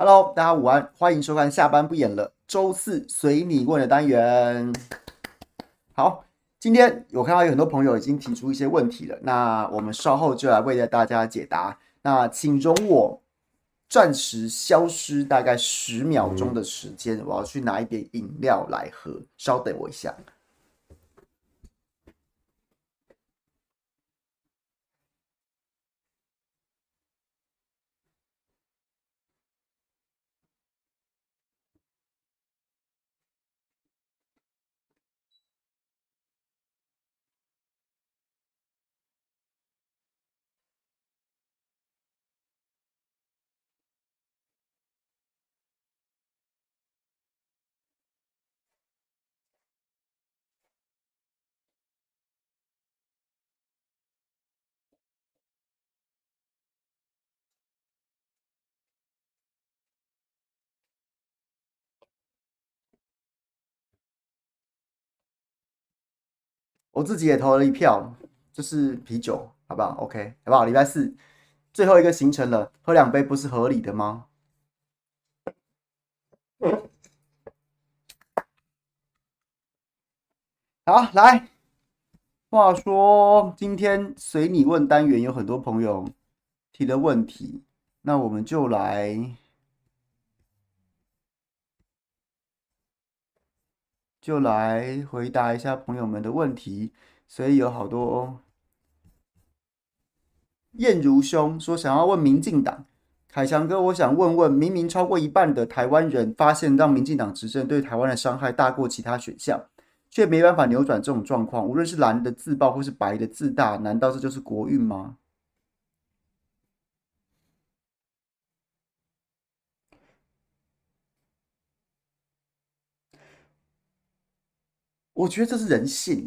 Hello， 大家午安，欢迎收看下班不演了周四随你问的单元。好，今天我看到有很多朋友已经提出一些问题了，那我们稍后就来为大家解答。那请容我暂时消失大概10秒钟的时间，我要去拿一杯饮料来喝，稍等我一下。我自己也投了一票，就是啤酒，好不好 ？OK， 好不好？礼拜四最后一个行程了，喝2杯不是合理的吗？好，来，话说今天随你问单元有很多朋友提的问题，那我们就来回答一下朋友们的问题，所以有好多燕如兄说想要问民进党，凯翔哥，我想问问，明明超过一半的台湾人发现让民进党执政对台湾的伤害大过其他选项，却没办法扭转这种状况，无论是蓝的自爆或是白的自大，难道这就是国运吗？我觉得这是人性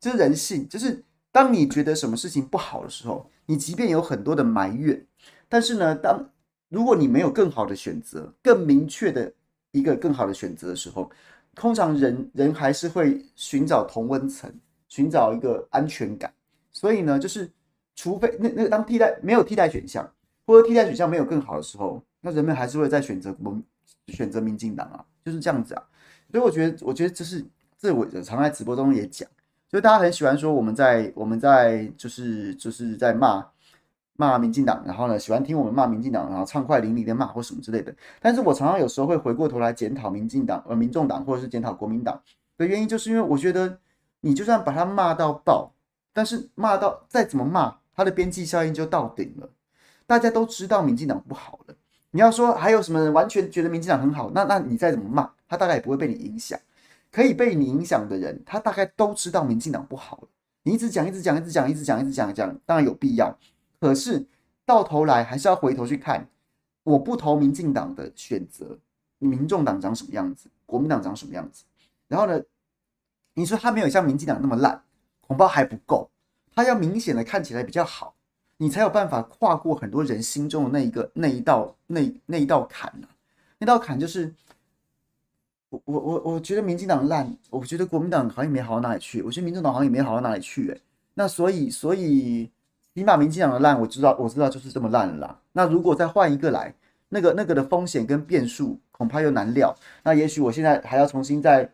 这是人性，就是当你觉得什么事情不好的时候，你即便有很多的埋怨，但是呢，如果你没有更好的选择，更明确的一个更好的选择的时候，通常人还是会寻找同温层，寻找一个安全感。所以呢，就是除非当没有替代选项，或者替代选项没有更好的时候，那人们还是会再选择民进党啊，就是这样子啊。所以我觉得这我常在直播中也讲，所以大家很喜欢说我们在就是在骂民进党，然后呢喜欢听我们骂民进党，然后畅快淋漓的骂或什么之类的。但是我常常有时候会回过头来检讨民进党、民众党或者是检讨国民党的原因，就是因为我觉得你就算把它骂到爆，但是骂到再怎么骂，它的边际效应就到顶了。大家都知道民进党不好了，你要说还有什么人完全觉得民进党很好，那你再怎么骂，他大概也不会被你影响。可以被你影响的人，他大概都知道民进党不好了。你一直讲，当然有必要。可是到头来还是要回头去看，我不投民进党的选择，民众党长什么样子，国民党长什么样子。然后呢，你说他没有像民进党那么烂，恐怕还不够，他要明显的看起来比较好，你才有办法跨过很多人心中的那一道坎啊。那道坎就是。我觉得民进党烂，我觉得国民党好像也没好到哪里去，我觉得民众党好像也没好到哪里去、那所以起码民进党的烂，我知道就是这么烂了啦。那如果再换一个来，那个的风险跟变数恐怕又难料。那也许我现在还要重新再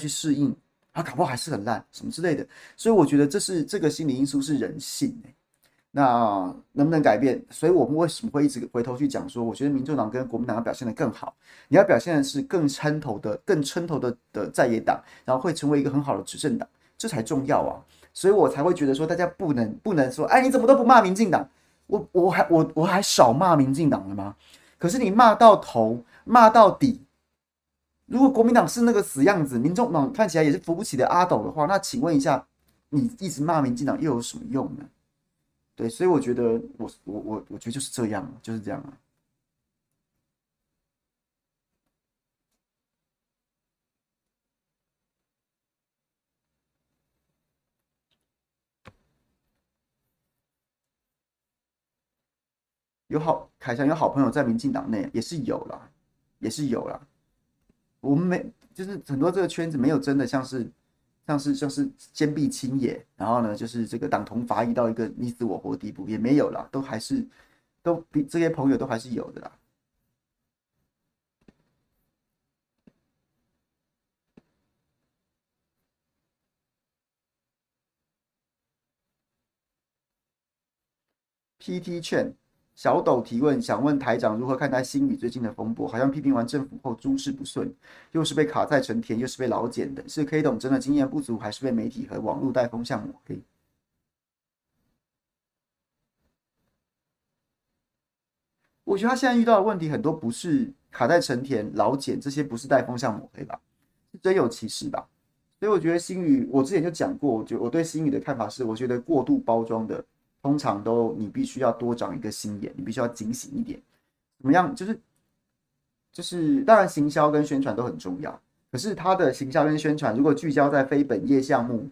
去适应，搞不好还是很烂什么之类的。所以我觉得这个心理因素是人性、那能不能改变？所以我们为什么会一直回头去讲说，我觉得民众党跟国民党要表现得更好，你要表现的是更撑头的、在野党，然后会成为一个很好的执政党，这才重要啊！所以我才会觉得说，大家不能说，你怎么都不骂民进党？我还少骂民进党了吗？可是你骂到头，骂到底，如果国民党是那个死样子，民众党看起来也是扶不起的阿斗的话，那请问一下，你一直骂民进党又有什么用呢？对，所以我觉得，我觉得就是这样，凯翔有好朋友在民进党内也是有啦，我们就是很多这个圈子没有真的像是坚壁清野，然后呢，就是这个党同伐异到一个你死我活的地步也没有啦，都还是都比这些朋友都还是有的啦。PT 券小斗提问，想问台长如何看待星宇最近的风波？好像批评完政府后诸事不顺，又是被卡在成田，又是被劳检等，是 K 董真的经验不足，还是被媒体和网络带风向抹黑？我觉得他现在遇到的问题很多不是卡在成田、劳检这些，不是带风向抹黑吧，是真有其事吧。所以我觉得星宇，我之前就讲过，我对星宇的看法是，我觉得过度包装的。通常都，你必须要多长一个心眼，你必须要警醒一点。怎么样？就是，当然行销跟宣传都很重要。可是他的行销跟宣传，如果聚焦在非本业项目，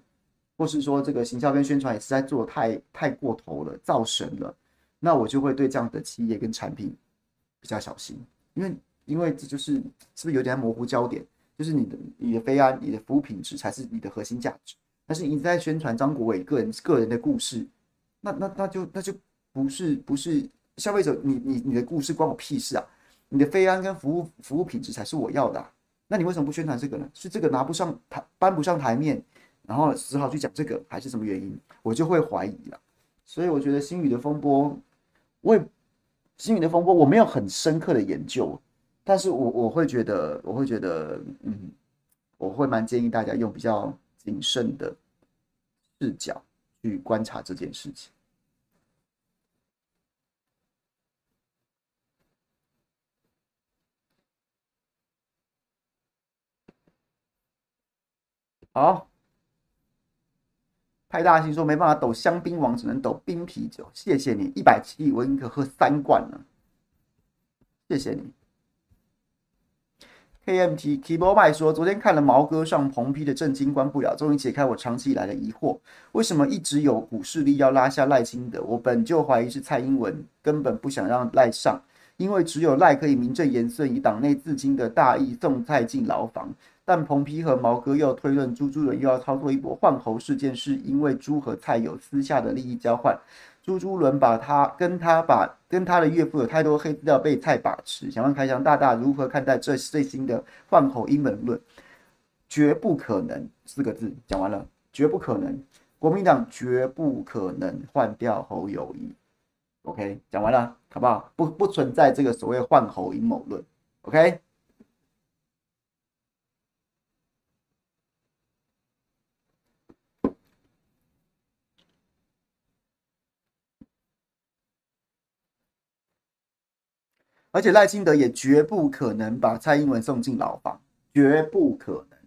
或是说这个行销跟宣传也是在做太过头了、造神了，那我就会对这样的企业跟产品比较小心，因为这就是不是有点模糊焦点？就是你的非安、你的服务品质才是你的核心价值。但是你在宣传张国伟个人的故事。那就不是消费者，你的故事关我屁事啊！你的非安跟服务品质才是我要的啊！那你为什么不宣传这个呢？是这个搬不上台面，然后只好去讲这个，还是什么原因？我就会怀疑了。所以我觉得星宇的风波我没有很深刻的研究，但是我会觉得我会蛮建议大家用比较谨慎的视角去观察这件事情。好，派大星说没办法抖香槟王，只能抖冰啤酒。谢谢你，170亿我宁可喝3罐了。谢谢你。KMT Keyboard 麦说，昨天看了毛哥上彭批的震惊关不了，终于解开我长期以来的疑惑，为什么一直有股势力要拉下赖清德？我本就怀疑是蔡英文根本不想让赖上，因为只有赖可以名正言顺以党内自清的大义送蔡进牢房。但彭批和毛哥又推论朱立伦又要操作一波换猴事件，是因为朱和蔡有私下的利益交换。朱立伦跟他的岳父有太多黑资料被蔡把持，想问开箱大大如何看待这最新的换猴阴谋论？绝不可能4个字讲完了，绝不可能，国民党绝不可能换掉侯友宜。OK， 讲完了，好不好？不存在这个所谓换猴阴谋论。OK。而且赖清德也绝不可能把蔡英文送进牢房，绝不可能，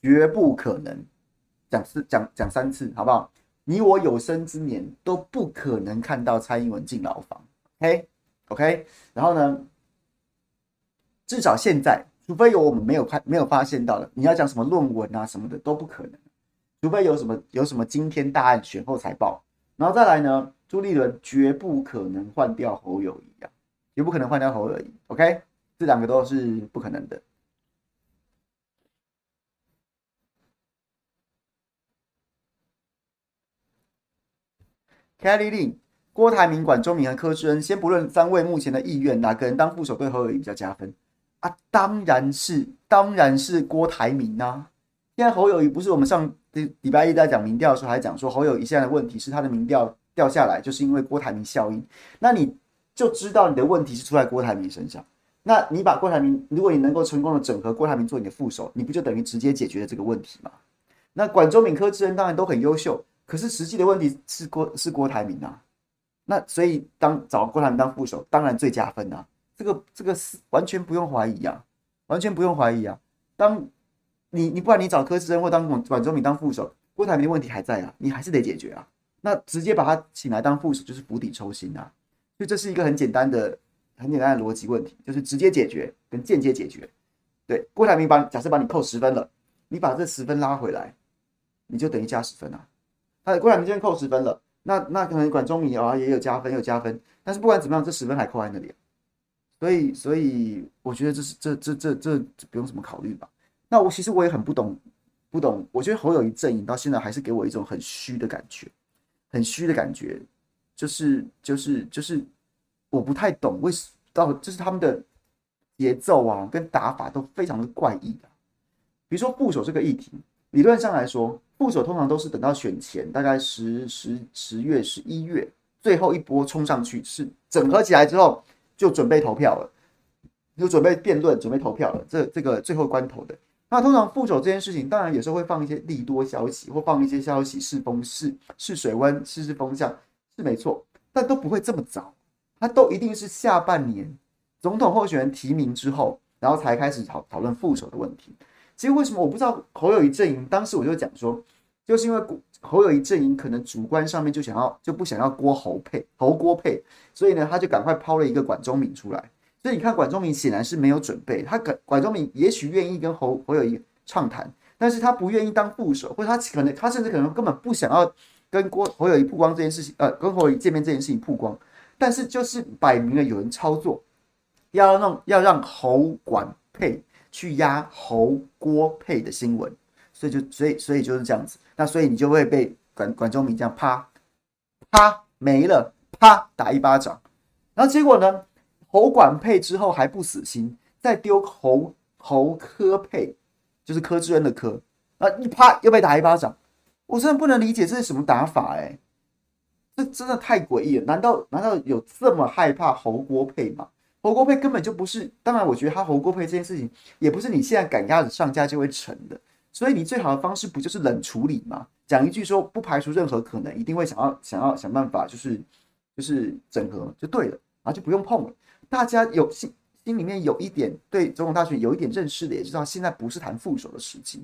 绝不可能。讲3次，好不好？你我有生之年都不可能看到蔡英文进牢房。OK， 然后呢？至少现在，除非有我们没有发现到的，你要讲什么论文啊什么的都不可能，除非有什么惊天大案选后才报。然后再来呢？朱立伦绝不可能换掉侯友宜啊。也不可能换掉侯而已 ，OK， 这2个都是不可能的。Kelly Lin， 郭台铭、管中闵和柯志恩，先不论3位目前的意愿，哪个人当副手对侯友宜比较加分啊？当然是郭台铭啊！现在侯友宜不是我们上礼拜一在讲民调的时候还讲说，侯友宜现在的问题是他的民调掉下来，就是因为郭台铭效应。那你就知道你的问题是出在郭台铭身上。那你把郭台铭，如果你能够成功的整合郭台铭做你的副手，你不就等于直接解决了这个问题吗？那管中闵、柯志恩当然都很优秀，可是实际的问题是郭台铭啊。那所以找郭台铭当副手，当然最加分啊。这个是完全不用怀疑啊，完全不用怀疑啊。当你不然你找柯志恩或当管中闵当副手，郭台铭的问题还在啊，你还是得解决啊。那直接把他请来当副手就是釜底抽薪啊。所以这是一个很简单的逻辑问题，就是直接解决跟间接解决。对，郭台铭假设把你扣10分了，你把这10分拉回来，你就等于加10分啊。那郭台铭这边扣10分了，那可能管中闵啊也有加分，但是不管怎么样，这10分还扣在那里啊。所以我觉得这不用什么考虑吧。那其实我也很不懂，我觉得侯友宜阵营到现在还是给我一种很虚的感觉，就是我不太懂为什么到就是他们的节奏啊跟打法都非常的怪异啊。比如说副手这个议题，理论上来说，副手通常都是等到选前大概10月、11月最后一波冲上去，是整合起来之后就准备投票了，就准备辩论、准备投票了。这个最后关头的。那通常副手这件事情，当然有时候会放一些利多消息，或放一些消息试风试水温、试风向，是没错，但都不会这么早，它都一定是下半年总统候选人提名之后，然后才开始讨论副手的问题。其实为什么我不知道侯友宜阵营，当时我就讲说，就是因为侯友宜阵营可能主观上面就不想要侯郭配，所以呢他就赶快抛了一个管中闵出来。所以你看，管中闵显然是没有准备，他管中闵也许愿意跟侯友宜畅谈，但是他不愿意当副手，或者他甚至可能根本不想要跟侯友宜曝光这件事情，跟侯友宜见面这件事情曝光，但是就是摆明了有人操作，要让侯管配去压侯郭配的新闻，所以就是这样子，那所以你就会被管中闵这样啪没了，啪打一巴掌，然后结果呢？侯管配之后还不死心，再丢侯科配，就是柯志恩的柯，一啪又被打一巴掌，我真的不能理解这是什么打法哎、欸，这真的太诡异了。难道有这么害怕侯郭配吗？侯郭配根本就不是，当然我觉得他侯郭配这件事情也不是你现在赶鸭子上架就会成的，所以你最好的方式不就是冷处理吗？讲一句说不排除任何可能，一定会想办法就是整合就对了，然后就不用碰了。大家有心里面有一点对总统大选有一点认识的，也知道现在不是谈副手的时机。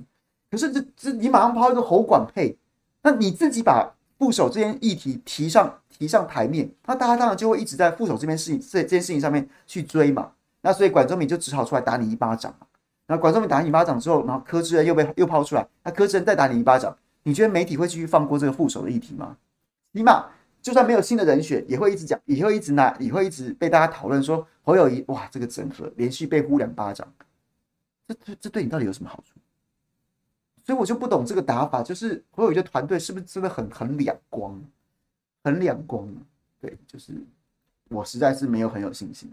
可是这你马上抛一个侯管配，那你自己把副手这件议题提上台面，那大家当然就会一直在副手这件事情上面去追嘛。那所以管中闵就只好出来打你一巴掌嘛。然后管中闵打你一巴掌之后，然后柯志恩又抛出来，那柯志恩再打你一巴掌，你觉得媒体会继续放过这个副手的议题吗？起码。就算没有新的人选，也会一直讲，也会一直被大家讨论说侯友宜哇，这个整合连续被呼2巴掌，这对你到底有什么好处？所以我就不懂这个打法，就是侯友宜的团队是不是真的很两光，很两光？对，就是我实在是没有很有信心。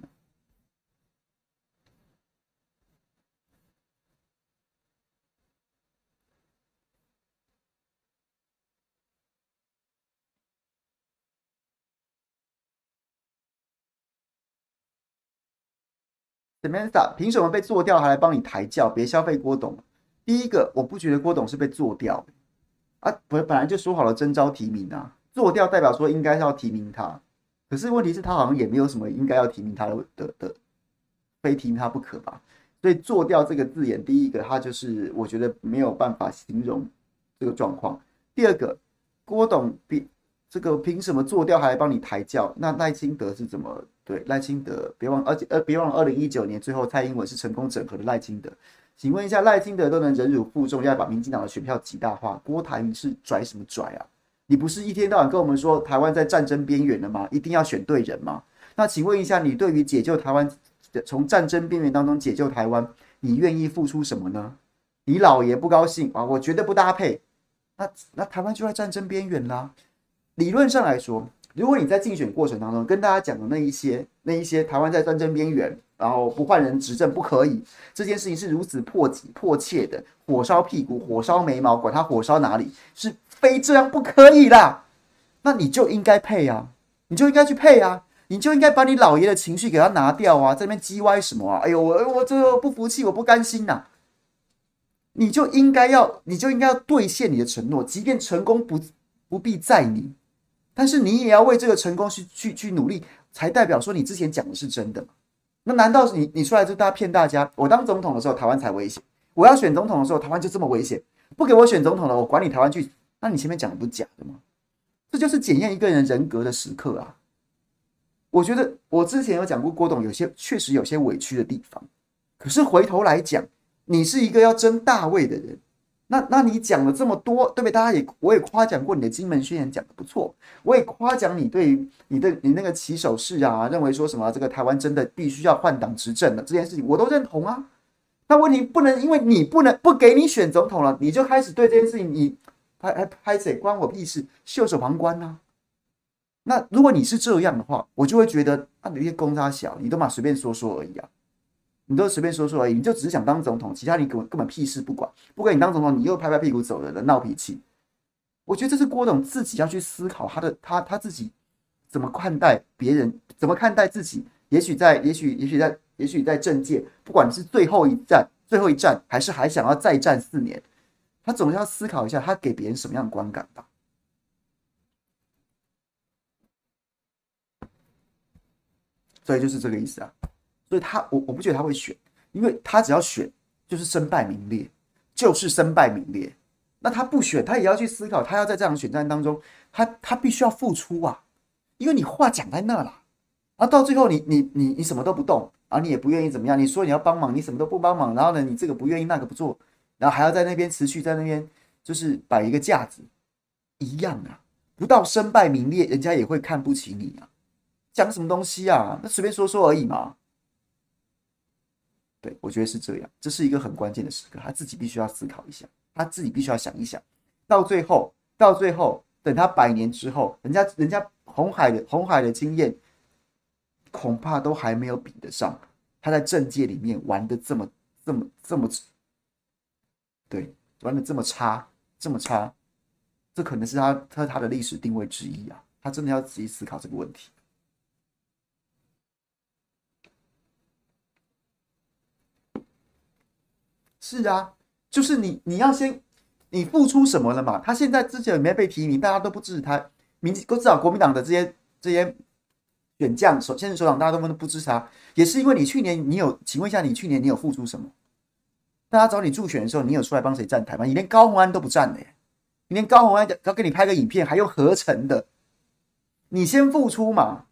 Samantha， 凭什么被做掉还来帮你抬轿？别消费郭董。第一个，我不觉得郭董是被做掉啊，本来就说好了征召提名啊，做掉代表说应该要提名他，可是问题是，他好像也没有什么应该要提名他的非提名他不可吧？所以做掉这个字眼，第一个，他就是我觉得没有办法形容这个状况。第二个，郭董这个凭什么做掉还来帮你抬轿？那赖清德是怎么？对赖清德，别忘了2019年最后蔡英文是成功整合的赖清德。请问一下，赖清德都能忍辱负重，要把民进党的选票极大化，郭台铭是拽什么拽啊？你不是一天到晚跟我们说台湾在战争边缘了吗？一定要选对人吗？那请问一下，你对于解救台湾，从战争边缘当中解救台湾，你愿意付出什么呢？你老爷不高兴啊，我绝对不搭配。那台湾就在战争边缘啦。理论上来说。如果你在竞选过程当中跟大家讲的那一些台湾在战争边缘，然后不换人执政不可以这件事情是如此迫切的，火烧屁股火烧眉毛，管他火烧哪里，是非这样不可以啦，那你就应该配啊，你就应该去配啊，你就应该把你老爷的情绪给他拿掉啊，在那边叽歪什么啊，哎呦我这个不服气，我不甘心啊，你就应该要兑现你的承诺，即便成功不必在你。但是你也要为这个成功去努力，才代表说你之前讲的是真的嘛？那难道你出来就大家骗大家？我当总统的时候台湾才危险，我要选总统的时候台湾就这么危险，不给我选总统了，我管你台湾去？那你前面讲的不是假的吗？这就是检验一个人人格的时刻啊！我觉得我之前有讲过，郭董确实有些委屈的地方，可是回头来讲，你是一个要争大位的人。那你讲了这么多，对不对？大家我也夸奖过你的金门宣言讲得不错，我也夸奖你对于你那个起手式啊，认为说什么这个台湾真的必须要换党执政了这件事情，我都认同啊。那问题不能因为你不给你选总统了，你就开始对这件事情你拍谁关我屁事，袖手旁观啊。那如果你是这样的话，我就会觉得啊，你一些公差小，你都嘛随便说说而已啊，你都随便说说而已，你就只是想当总统，其他你根本屁事不管。不管你当总统，你又拍拍屁股走人了，闹脾气。我觉得这是郭董自己要去思考他自己怎么看待别人，怎么看待自己。也许在政界，不管是最后一站，还想要再战4年，他总是要思考一下，他给别人什么样的观感吧。所以就是这个意思啊，所以我不觉得他会选，因为他只要选就是身败名裂，那他不选，他也要去思考，他要在这场选战当中，他必须要付出啊，因为你话讲在那啦，啊，到最后你什么都不动啊，你也不愿意怎么样，你说你要帮忙，你什么都不帮忙，然后呢，你这个不愿意那个不做，然后还要在那边持续在那边就是摆一个架子，一样啊，不到身败名裂，人家也会看不起你啊。讲什么东西啊？那随便说说而已嘛。对，我觉得是这样，这是一个很关键的时刻，他自己必须要思考一下，他自己必须要想一想。到最后，等他100年之后，人家红海的经验，恐怕都还没有比得上他在政界里面玩的这么，对，玩的这么差，这可能是他的历史定位之一啊。他真的要仔细思考这个问题。是啊，就是你要先，你付出什么了嘛？他现在之前也没被提名，大家都不支持他，至少国民党的这些选将、现任首长，大家都不支持他，也是因为你去年你有，请问一下，你去年你有付出什么？大家找你助选的时候，你有出来帮谁站台吗？你连高虹安都不站的耶，你连高虹安要给你拍个影片，还用合成的，你先付出嘛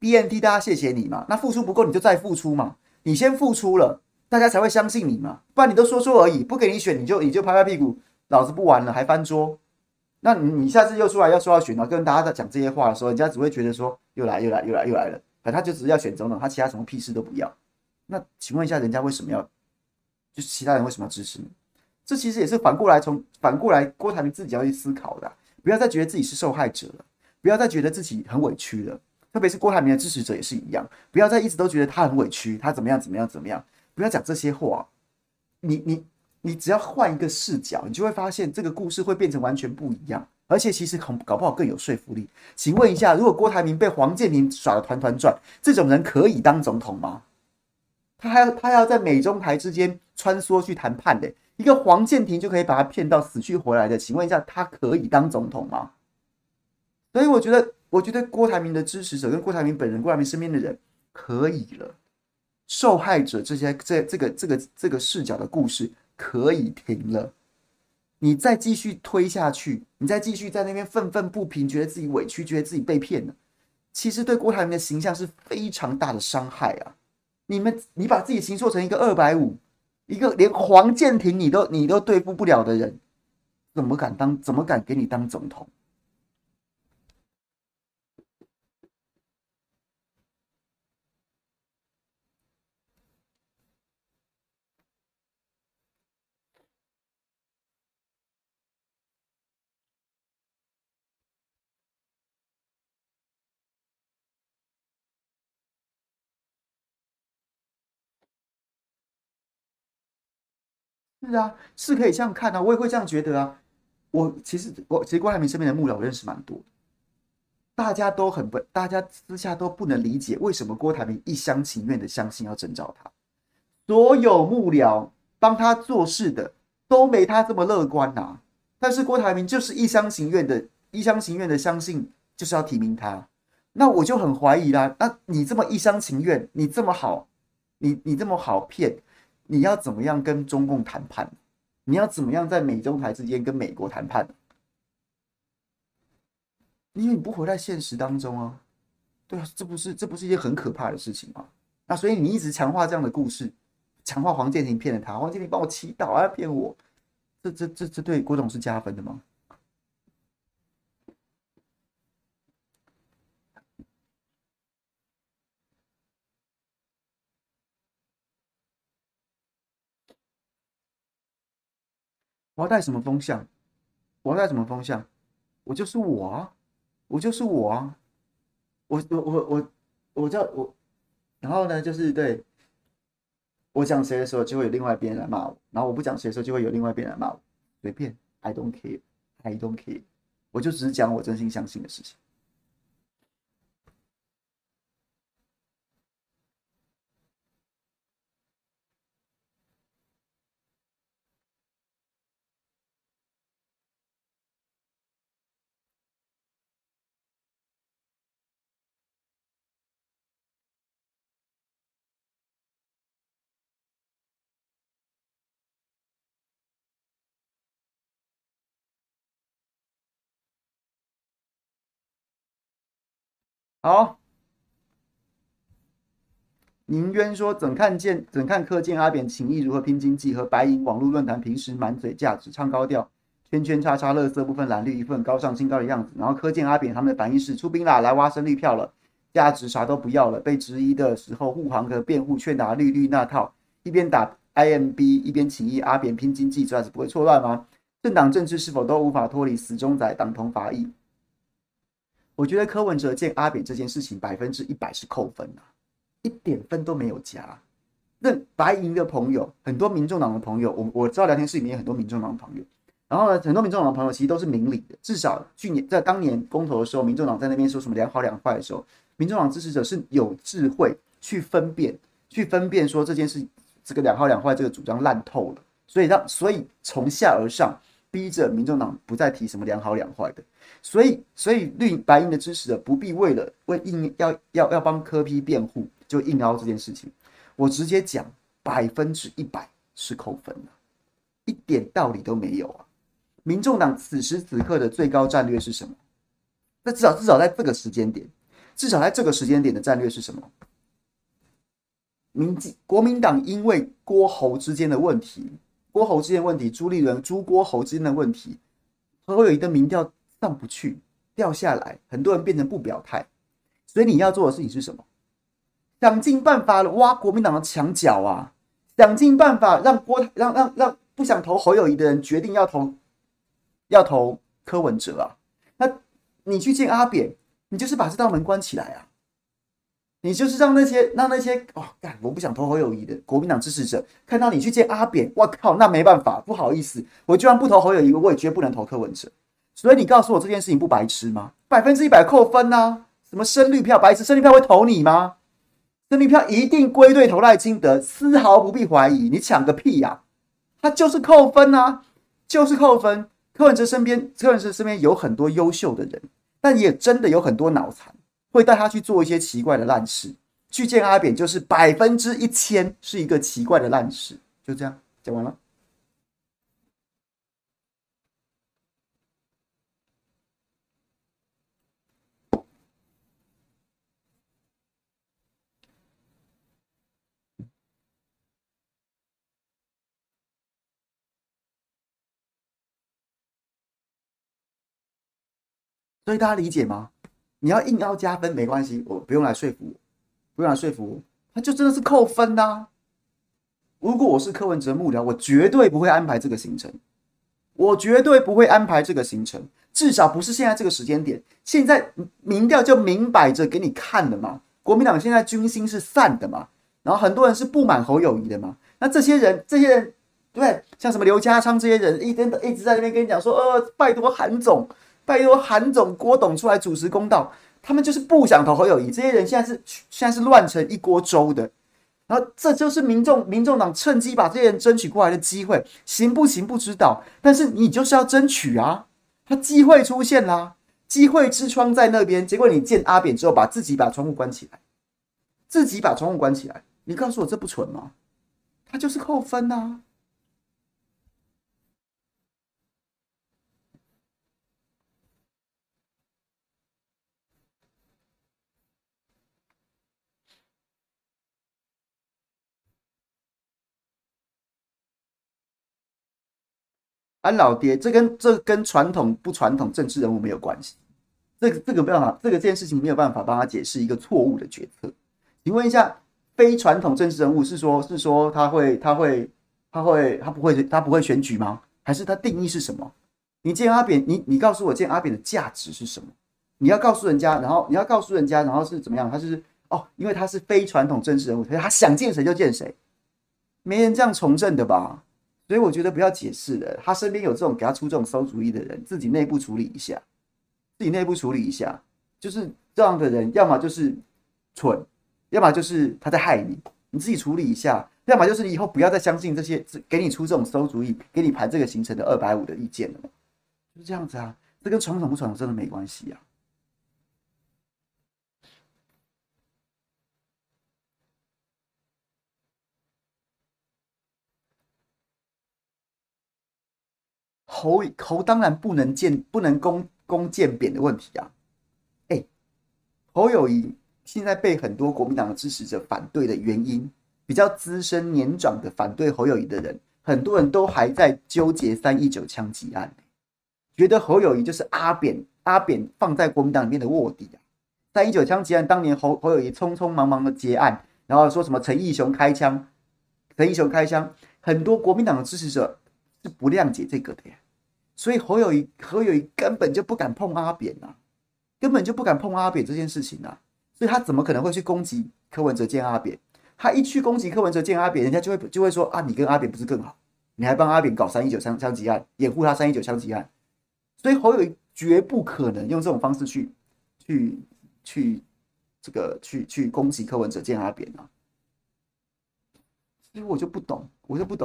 ，BNT 大家谢谢你嘛，那付出不够你就再付出嘛，你先付出了。大家才会相信你嘛，不然你都说说而已，不给你选你就拍拍屁股，老子不玩了还翻桌。那你下次又出来要说要选，然后跟大家讲这些话的时候，人家只会觉得说又来了，反正他就只是要选总统，他其他什么屁事都不要。那请问一下，人家为什么要？就是其他人为什么要支持你？这其实也是反过来郭台铭自己要去思考的啊，不要再觉得自己是受害者了，不要再觉得自己很委屈了。特别是郭台铭的支持者也是一样，不要再一直都觉得他很委屈，他怎么样。不要讲这些话，你只要换一个视角，你就会发现这个故事会变成完全不一样，而且其实搞不好更有说服力。请问一下，如果郭台铭被黄建宁耍得团团转，这种人可以当总统吗？他要在美中台之间穿梭去谈判的，一个黄建庭就可以把他骗到死去活来的，请问一下，他可以当总统吗？所以我觉得郭台铭的支持者跟郭台铭本人、郭台铭身边的人可以了。受害者这个视角的故事可以停了，你再继续推下去，你再继续在那边愤愤不平，觉得自己委屈，觉得自己被骗了，其实对郭台铭的形象是非常大的伤害啊！你把自己形塑成一个250，一个连黄健庭你都对付不了的人，怎么敢给你当总统？是啊，是可以这样看啊，我也会这样觉得啊。其实郭台铭身边的幕僚我认识蛮多的，大家私下都不能理解为什么郭台铭一厢情愿的相信要征召他，所有幕僚帮他做事的都没他这么乐观啊。但是郭台铭就是一厢情愿的相信就是要提名他，那我就很怀疑啦。那你这么一厢情愿，你这么好，你这么好骗。你要怎么样跟中共谈判？你要怎么样在美中台之间跟美国谈判？因为你不活在现实当中啊，对啊，这不是一件很可怕的事情吗？那所以你一直强化这样的故事，强化黄健庭骗了他，黄健庭帮我祈祷啊，骗我，这对郭董是加分的吗？我要带什么风向？我就是我啊！我然后呢就是对我讲谁的时候就会有另外一边来骂我，然后我不讲谁的时候就会有另外一边来骂我，随便 I don't care I don't care， 我就只是讲我真心相信的事情。好，宁渊说怎看柯建阿扁情谊如何拼经济，和白银网络论坛平时满嘴价值唱高调，圈圈叉叉垃圾部分蓝绿一份高尚清高的样子，然后柯建阿扁他们的反应是出兵啦，来挖深绿票了，价值啥都不要了，被质疑的时候护航和辩护却拿绿那套，一边打 IMB 一边情谊阿扁拼经济，这样子不会错乱吗？政党政治是否都无法脱离死忠仔党同伐异？我觉得柯文哲见阿扁这件事情100%是扣分啊，一点分都没有加啊。那白银的朋友，很多民众党的朋友，我知道聊天室里面有很多民众党的朋友，然后呢，很多民众党的朋友其实都是明理的，至少去年在当年公投的时候，民众党在那边说什么两好两坏的时候，民众党支持者是有智慧去分辨，说这件事这个两好两坏这个主张烂透了，所以从下而上逼着民众党不再提什么两好两坏的。所以绿白银的支持者不必为要帮柯 P 辩护就硬凹这件事情，我直接讲100%是扣分的，一点道理都没有啊！民众党此时此刻的最高战略是什么？那至少在这个时间点，的战略是什么？国民党因为郭侯之间的问题，朱立伦朱郭侯之间的问题，侯友宜的民调。上不去，掉下来，很多人变成不表态，所以你要做的事情是什么？想尽办法挖国民党的墙角啊！想尽办法让不想投侯友宜的人决定要投柯文哲啊！那你去见阿扁，你就是把这道门关起来啊！你就是让那些我不想投侯友宜的国民党支持者看到你去见阿扁，我靠，那没办法，不好意思，我就算不投侯友宜，我也绝不能投柯文哲。所以你告诉我这件事情不白痴吗？100%扣分啊！什么深绿票白痴？深绿票会投你吗？深绿票一定归队投赖清德，丝毫不必怀疑。你抢个屁呀！他就是扣分啊，就是扣分。柯文哲身边有很多优秀的人，但也真的有很多脑残会带他去做一些奇怪的烂事。去见阿扁就是1000%是一个奇怪的烂事，就这样讲完了。所以大家理解吗？你要硬要加分没关系，我不用来说服我，他就真的是扣分啊。如果我是柯文哲幕僚，我绝对不会安排这个行程，至少不是现在这个时间点。现在民调就明摆着给你看了嘛，国民党现在军心是散的嘛，然后很多人是不满侯友宜的嘛，那这些人对，像什么刘家昌这些人一直在那边跟你讲说，拜托韩总、郭董出来主持公道，他们就是不想投侯友宜。这些人现在是乱成一锅粥的，然后这就是民众党趁机把这些人争取过来的机会，行不行不知道，但是你就是要争取啊！他机会出现啦，机会之窗在那边，结果你见阿扁之后，把自己把窗户关起来，你告诉我这不蠢吗？他就是扣分啊！老爹，这跟传统不传统政治人物没有关系，这件事情没有办法帮他解释一个错误的决策。请问一下，非传统政治人物是说他不会选举吗？还是他定义是什么？你告诉我见阿扁的价值是什么？你要告诉人家，然后你要告诉人家，然后是怎么样？他就是哦，因为他是非传统政治人物，所以他想见谁就见谁，没人这样从政的吧？所以我觉得不要解释了，他身边有这种给他出这种馊主意的人，自己内部处理一下，自己内部处理一下，就是这样的人，要么就是蠢，要么就是他在害你，你自己处理一下。要么就是你以后不要再相信这些给你出这种馊主意、给你盘这个行程的250的意见了，就是这样子啊。这跟传统不传统真的没关系啊。侯当然不能攻建扁的问题啊。欸，侯友宜现在被很多国民党的支持者反对的原因。比较资深年长的反对侯友宜的人，很多人都还在纠结319枪击案，觉得侯友宜就是阿扁放在国民党里面的卧底啊。319枪击案当年侯友宜匆匆忙忙的结案，然后说什么陈义雄开枪，很多国民党的支持者是不谅解这个的耶，所以侯友宜根本就不敢碰阿扁啊，根本就不敢碰阿扁这件事情啊，所以他怎么可能会去攻击柯文哲见阿扁？他一去攻击柯文哲见阿扁，人家就会说啊，你跟阿扁不是更好？你还帮阿扁搞319枪击案，掩护他319枪击案，所以侯友宜绝不可能用这种方式去攻击柯文哲见阿扁啊！所以我就不懂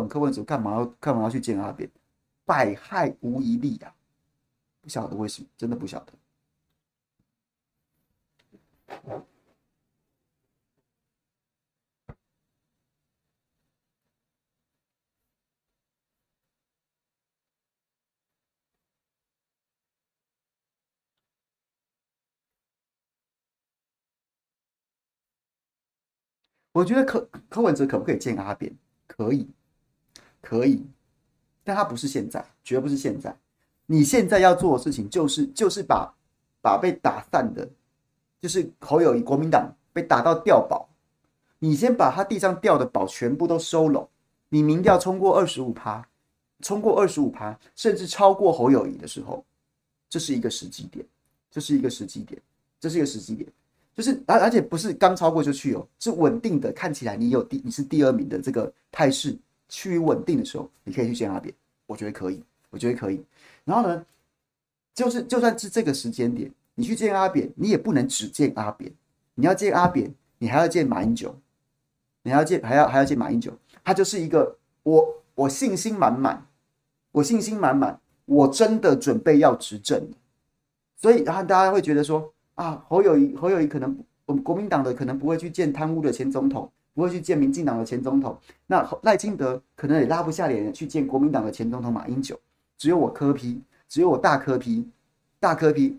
柯文哲干嘛要去见阿扁，百害无一利啊！不晓得为什么，真的不晓得。我觉得柯文哲可不可以见阿扁？可以，但他不是现在，绝不是现在。你现在要做的事情就是把被打散的，就是侯友宜国民党被打到掉宝，你先把他地上掉的宝全部都收拢。你民调冲过 25%， 甚至超过侯友宜的时候，这是一个时机点。就是，而且不是刚超过就去哦，是稳定的。看起来你是第二名的这个态势趋于稳定的时候，你可以去见阿扁，我觉得可以。然后呢，就算是这个时间点，你去见阿扁，你也不能只见阿扁，你要见阿扁，你还要见马英九，还要见马英九，他就是一个我信心满满，我真的准备要执政，所以然后大家会觉得说。啊，侯友宜可能我们国民党的可能不会去见贪污的前总统，不会去见民进党的前总统。那赖清德可能也拉不下脸去见国民党的前总统马英九。只有我大柯P，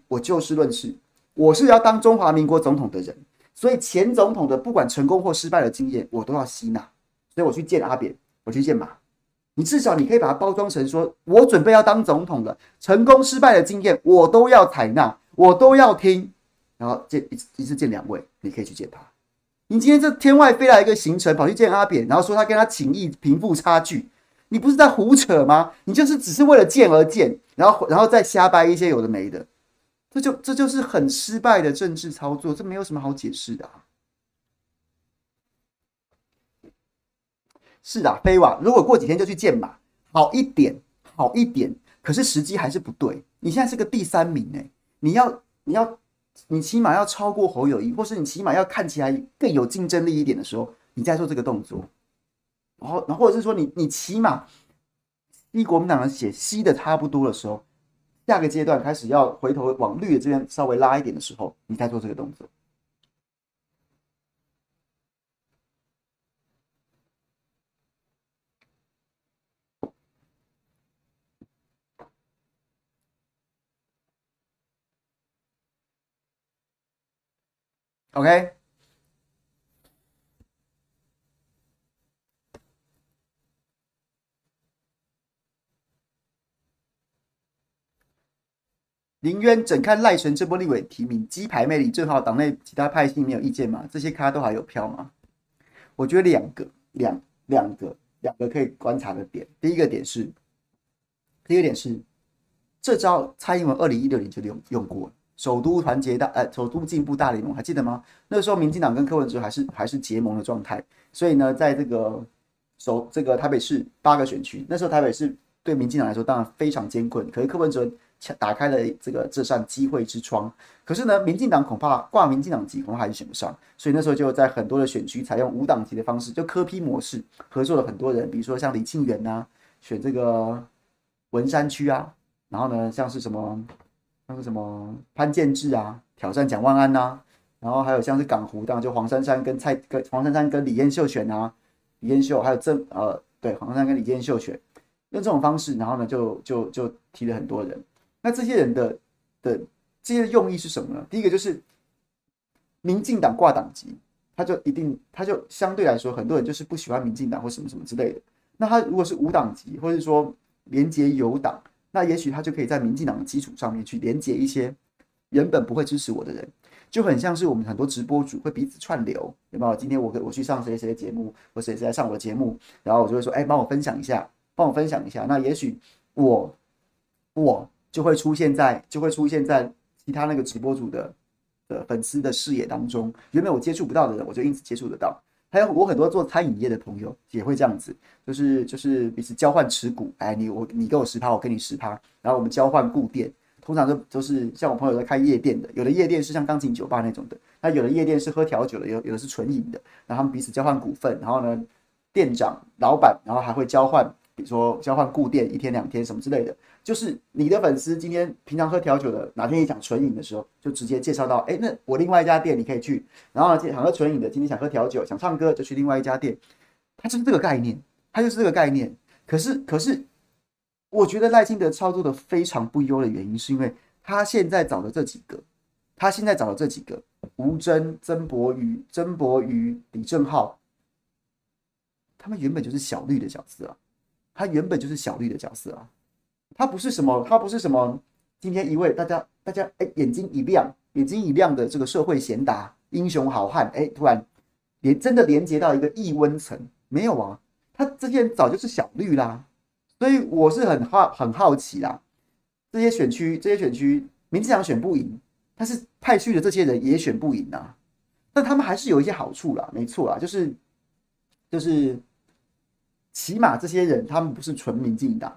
我就事论事，我是要当中华民国总统的人，所以前总统的不管成功或失败的经验，我都要吸纳。所以我去见阿扁，我去见马，你至少你可以把它包装成说，我准备要当总统了，成功失败的经验我都要采纳，我都要听。然后一次见2位，你可以去见他。你今天这天外飞来一个行程，跑去见阿扁，然后说他跟他情谊贫富差距，你不是在胡扯吗？你就是只是为了见而见，然后再瞎掰一些有的没的，这就是很失败的政治操作，这没有什么好解释的啊。是的，飞瓦，如果过几天就去见马，好一点，可是时机还是不对。你现在是个第三名欸，你起码要超过侯友宜，或是你起码要看起来更有竞争力一点的时候，你再做这个动作。然后或者是说你起码吸国民党的血吸的差不多的时候，下个阶段开始要回头往绿的这边稍微拉一点的时候，你再做这个动作。OK， 林渊整看赖神这波立委提名，鸡排妹李正皓党内其他派系没有意见吗？这些咖都还有票吗？我觉得两个可以观察的点。第一个点是，这招蔡英文2016年就用过了，首都进步大联盟，还记得吗？那个时候民进党跟柯文哲还是结盟的状态，所以呢，在这个台北市8个选区，那时候台北市对民进党来说当然非常艰困，可是柯文哲打开了这扇机会之窗。可是呢，民进党恐怕挂民进党籍，恐怕还是选不上，所以那时候就在很多的选区采用无党籍的方式，就柯P模式合作了很多人，比如说像李庆元啊，选这个文山区啊，然后呢像是什么潘建志啊，挑战蒋万安啊，然后还有像是港湖，当然就黄珊珊跟李彦秀选啊，李彦秀还有黄珊珊跟李彦秀选，用这种方式，然后呢就提了很多人。那这些人的用意是什么呢？第一个就是民进党挂党籍，他就相对来说很多人就是不喜欢民进党或什么什么之类的。那他如果是无党籍，或者说连结友党，那也许他就可以在民进党的基础上面去连结一些原本不会支持我的人，就很像是我们很多直播主会彼此串流，有没有？今天我去上谁谁的节目，或谁谁来上我的节目，然后我就会说，哎，帮我分享一下。那也许我就会出现在其他那个直播主的粉丝的视野当中，原本我接触不到的人，我就因此接触得到。还有我很多做餐饮业的朋友也会这样子，就是彼此交换持股，哎，你给我10%，我给你10%，然后我们交换顾店。通常就是像我朋友在开夜店的，有的夜店是像钢琴酒吧那种的，那有的夜店是喝调酒的，有的是纯饮的。然后他们彼此交换股份，然后呢，店长、老板，然后还会交换，比如说交换顾店1天2天什么之类的。就是你的粉丝今天平常喝调酒的，哪天也想纯饮的时候，就直接介绍到，哎，那我另外一家店你可以去。然后想喝纯饮的，今天想喝调酒，想唱歌就去另外一家店。它就是这个概念。可是，我觉得赖清德操作的非常不优的原因，是因为他现在找的这几个，吴峥、曾博瑜、李正皓，他们原本就是小绿的角色啊，他不是什么今天一位大家眼睛一亮的这个社会贤达英雄好汉，哎，突然真的连接到一个异温层，没有啊，他这些人早就是小绿啦。所以我是很好奇啦，这些选区民进党选不赢，但是派去的这些人也选不赢啊，但他们还是有一些好处啦，没错啦，就是起码这些人他们不是纯民进党，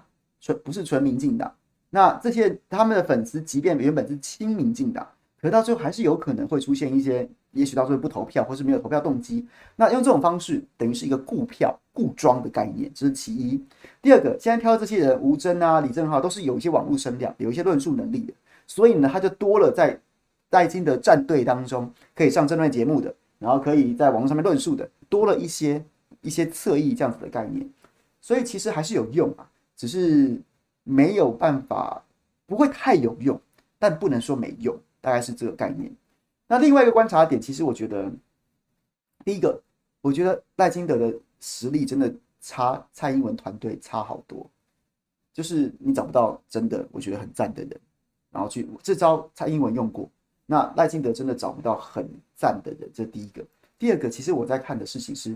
那这些他们的粉丝即便原本是亲民进党，可到最后还是有可能会出现一些，也许到最后不投票或是没有投票动机，那用这种方式等于是一个固票固庄的概念，这是其一。第二个，现在挑这些人吴峥啊、李正皓都是有一些网络声量，有一些论述能力的，所以呢他就多了在赖清德战队当中可以上政论节目的，然后可以在网络上面论述的，多了一些侧翼这样子的概念，所以其实还是有用啊，只是没有办法，不会太有用，但不能说没用，大概是这个概念。那另外一个观察点，其实我觉得，第一个，我觉得赖清德的实力真的差蔡英文团队差好多，就是你找不到真的我觉得很赞的人，然后这招蔡英文用过，那赖清德真的找不到很赞的人，这第一个。第二个，其实我在看的事情是，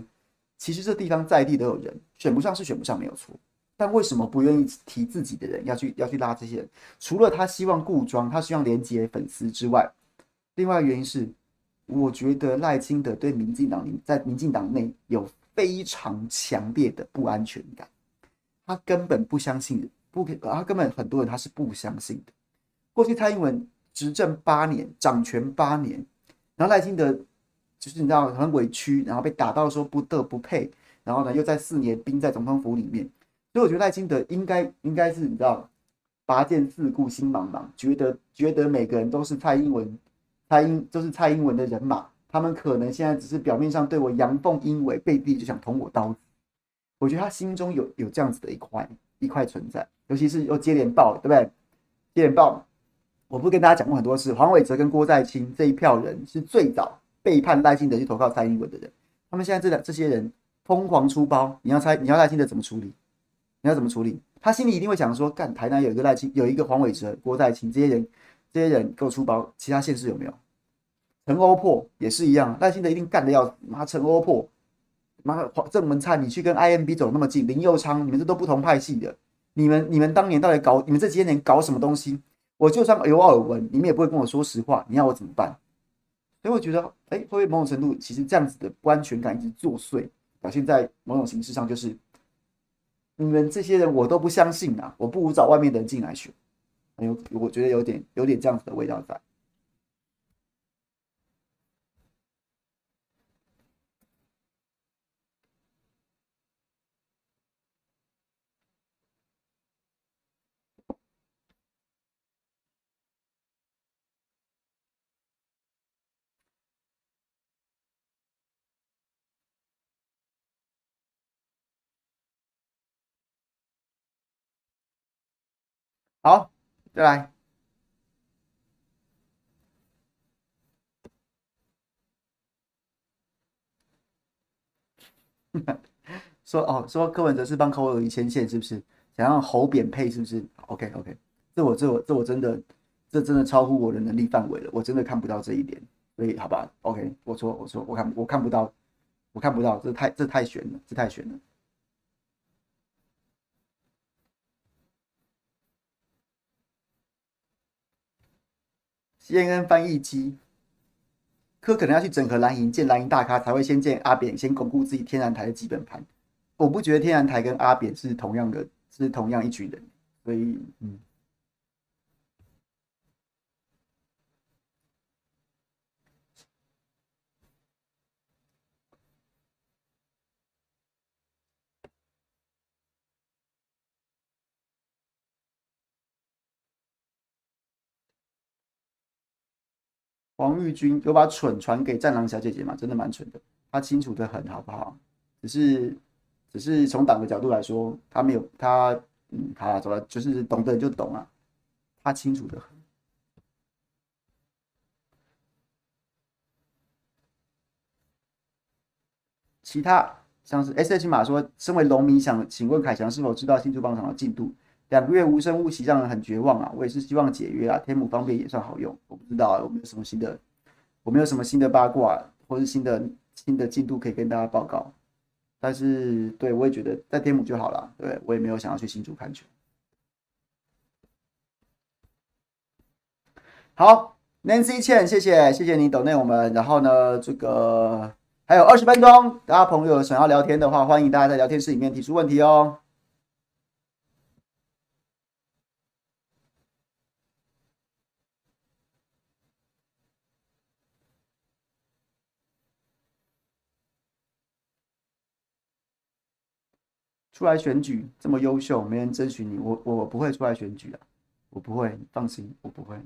其实这地方在地都有人，选不上是选不上没有错，但为什么不愿意提自己的人要去拉这些人？除了他希望固庄，他希望连接粉丝之外，另外原因是，我觉得赖清德对民进党在民进党内有非常强烈的不安全感，他根本不相信人，他根本很多人他是不相信的。过去蔡英文执政8年，掌权8年，然后赖清德就是你知道很委屈，然后被打到说不得不配，然后呢又在4年冰在总统府里面。所以我觉得赖清德应该是你知道拔剑自顾心茫茫，觉得每个人都是蔡英文的人马，他们可能现在只是表面上对我阳奉阴违，背地就想捅我刀子。我觉得他心中有这样子的一块存在，尤其是又接连爆，对不对？接连爆，我不跟大家讲过很多次，黄伟哲跟郭在清这一票人是最早背叛赖清德去投靠蔡英文的人，他们现在这些人疯狂出包，你要赖清德怎么处理？他心里一定会想说，干，台南有一个黄伟哲、郭在清这些人给我出包，其他县市有没有？陈欧破也是一样，赖清德一定干得要妈陈欧破，妈郑文灿你去跟 IMB 走那么近，林佑昌你们这都不同派系的，你们这几年搞什么东西？我就算有耳闻，你们也不会跟我说实话，你要我怎么办？所以我觉得，会不会某种程度其实这样子的不安全感一直作祟，表现在某种形式上就是你们这些人我都不相信啊，我不如找外面的人进来选。我觉得有点这样子的味道在。好，再来。说柯文哲是帮侯友宜牵线，是不是？想让侯扁配，是不是 ？OK， 这我真的，这真的超乎我的能力范围了，我真的看不到这一点。所以好吧 ，OK， 我说我看不到，这太悬了，这太悬了。CNN 翻译机，柯可能要去整合蓝营，建蓝营大咖才会先建阿扁，先巩固自己天然台的基本盘。我不觉得天然台跟阿扁是同样的，是同样一群人，所以黄玉君有把蠢传给战狼小姐姐吗？真的蛮蠢的，她清楚的很，好不好？只是从党的角度来说，她没有她，好啦，走了，就是懂的人就懂啊，她清楚的很。其他像是 S H 马说，身为农民想请问凯翔是否知道新竹棒场的进度？2个月无声无息，让人很绝望啊！我也是希望解约啊，天母方便也算好用。我不知道啊，我没有什么新的八卦或是新的进度可以跟大家报告。但是对我也觉得在天母就好了，对我也没有想要去新竹看球。好 ，Nancy Chen， 谢谢你抖内我们。然后呢，这个还有20分钟，大家朋友想要聊天的话，欢迎大家在聊天室里面提出问题哦。出来选举这么优秀，没人征询你，我不会出来选举啊，我不会，放心，我不会。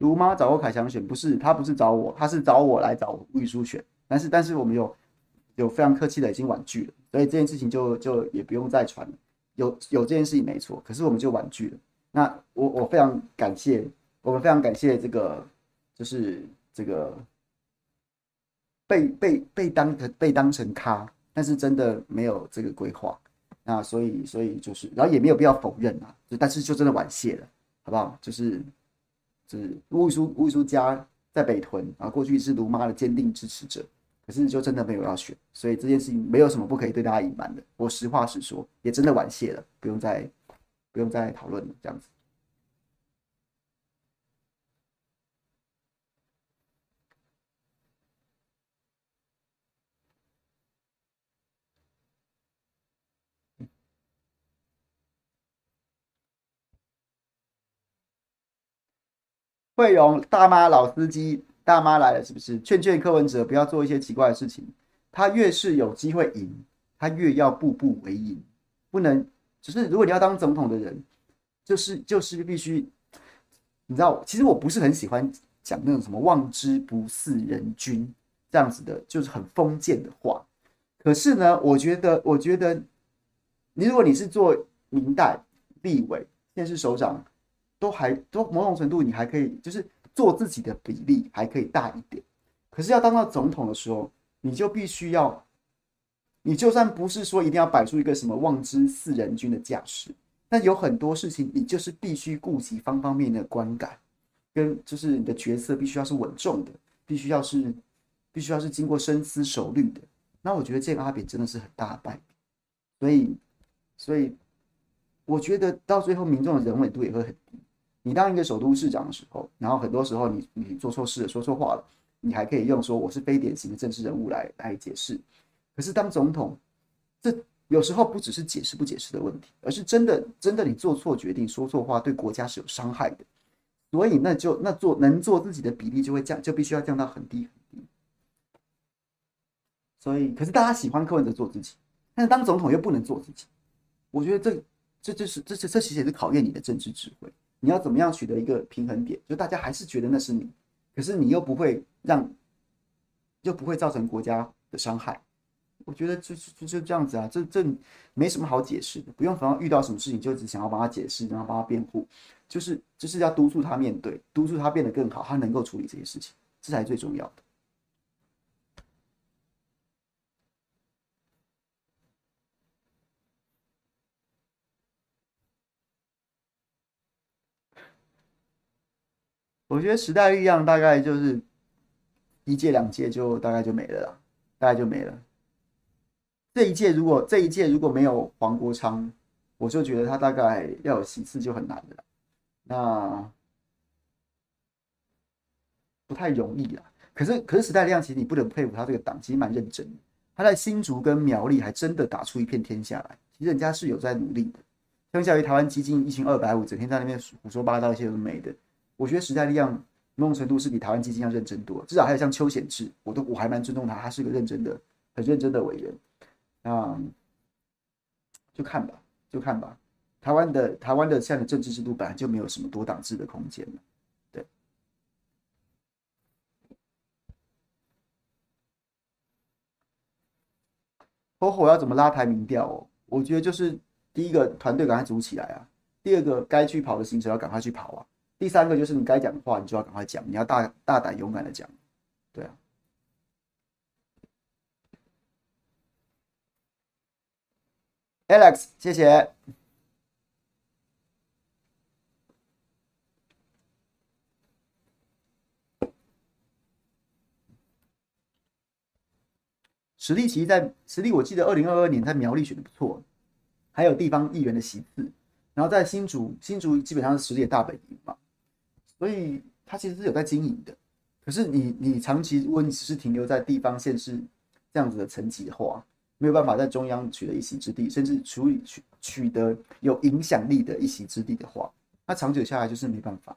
卢妈找过凯翔选，不是，她不是找我，她是找我来找吴宇舒选。但是我们有非常客气的已经婉拒了，所以这件事情就也不用再传了。有这件事情没错，可是我们就婉拒了。那我非常感谢，我们非常感谢这个，就是这个被当成咖，但是真的没有这个规划。那所以就是，然后也没有必要否认啊，但是就真的婉谢了，好不好？就是吴宇舒家在北屯啊，过去是卢妈的坚定支持者，可是就真的没有要选，所以这件事情没有什么不可以对大家隐瞒的。我实话实说，也真的惋谢了，不用再讨论了，这样子。惠容大妈老司机，大妈来了是不是？劝柯文哲不要做一些奇怪的事情。他越是有机会赢，他越要步步为营，不能只是如果你要当总统的人，就是必须，你知道，其实我不是很喜欢讲那种什么望之不似人君这样子的，就是很封建的话。可是呢，我觉得你如果你是做民代、立委、县市首长，都某种程度你还可以就是做自己的比例还可以大一点。可是要当到总统的时候，你就必须要，你就算不是说一定要摆出一个什么望之四人君的架势，但有很多事情你就是必须顾及方方面面的观感，跟就是你的决策必须要是稳重的，必须要是经过深思熟虑的。那我觉得这个阿扁真的是很大的败笔，所以我觉得到最后民众的人稳度也会很低。你当一个首都市长的时候，然后很多时候你做错事了，说错话了，你还可以用说我是非典型的政治人物来解释。可是当总统，这有时候不只是解释不解释的问题，而是真的你做错决定说错话对国家是有伤害的。所以那能做自己的比例就会降，就必须要降到很低很低。所以可是大家喜欢柯文哲做自己，但是当总统又不能做自己。我觉得这其实也是考验你的政治智慧。你要怎么样取得一个平衡点，就大家还是觉得那是你，可是你又不会造成国家的伤害。我觉得就这样子啊，这没什么好解释的，不用反正遇到什么事情就只想要帮他解释，然后帮他辩护，就是要督促他面对，督促他变得更好，他能够处理这些事情，这才是最重要的。我觉得时代力量大概就是一届两届就大概就没了啦，大概就没了。这一届如果没有黄国昌，我就觉得他大概要有席次就很难了，那不太容易啦。可是时代力量其实你不能佩服他这个党，其实蛮认真的。他在新竹跟苗栗还真的打出一片天下来，其实人家是有在努力的。相较于台湾基金1250整天在那边胡说八道一些有的没的，我觉得时代力量某种程度是比台湾基金要认真多，至少还有像邱显智，我还蛮尊重他，他是个认真的、很认真的委员。就看吧。台湾的现在的政治制度本来就没有什么多党制的空间了，对。我要怎么拉台民调哦？我觉得就是第一个团队赶快组起来啊，第二个该去跑的行程要赶快去跑啊，第三个就是你该讲的话你就要赶快讲，你要大胆勇敢的讲，对啊。Alex， 谢谢。实力我记得2022年在苗栗选的不错，还有地方议员的席次，然后在新竹基本上是实力的大本营嘛，所以他其实是有在经营的。可是你长期如果你只是停留在地方县市这样子的层级的话，没有办法在中央取得一席之地，甚至取得有影响力的一席之地的话，那长久下来就是没办法，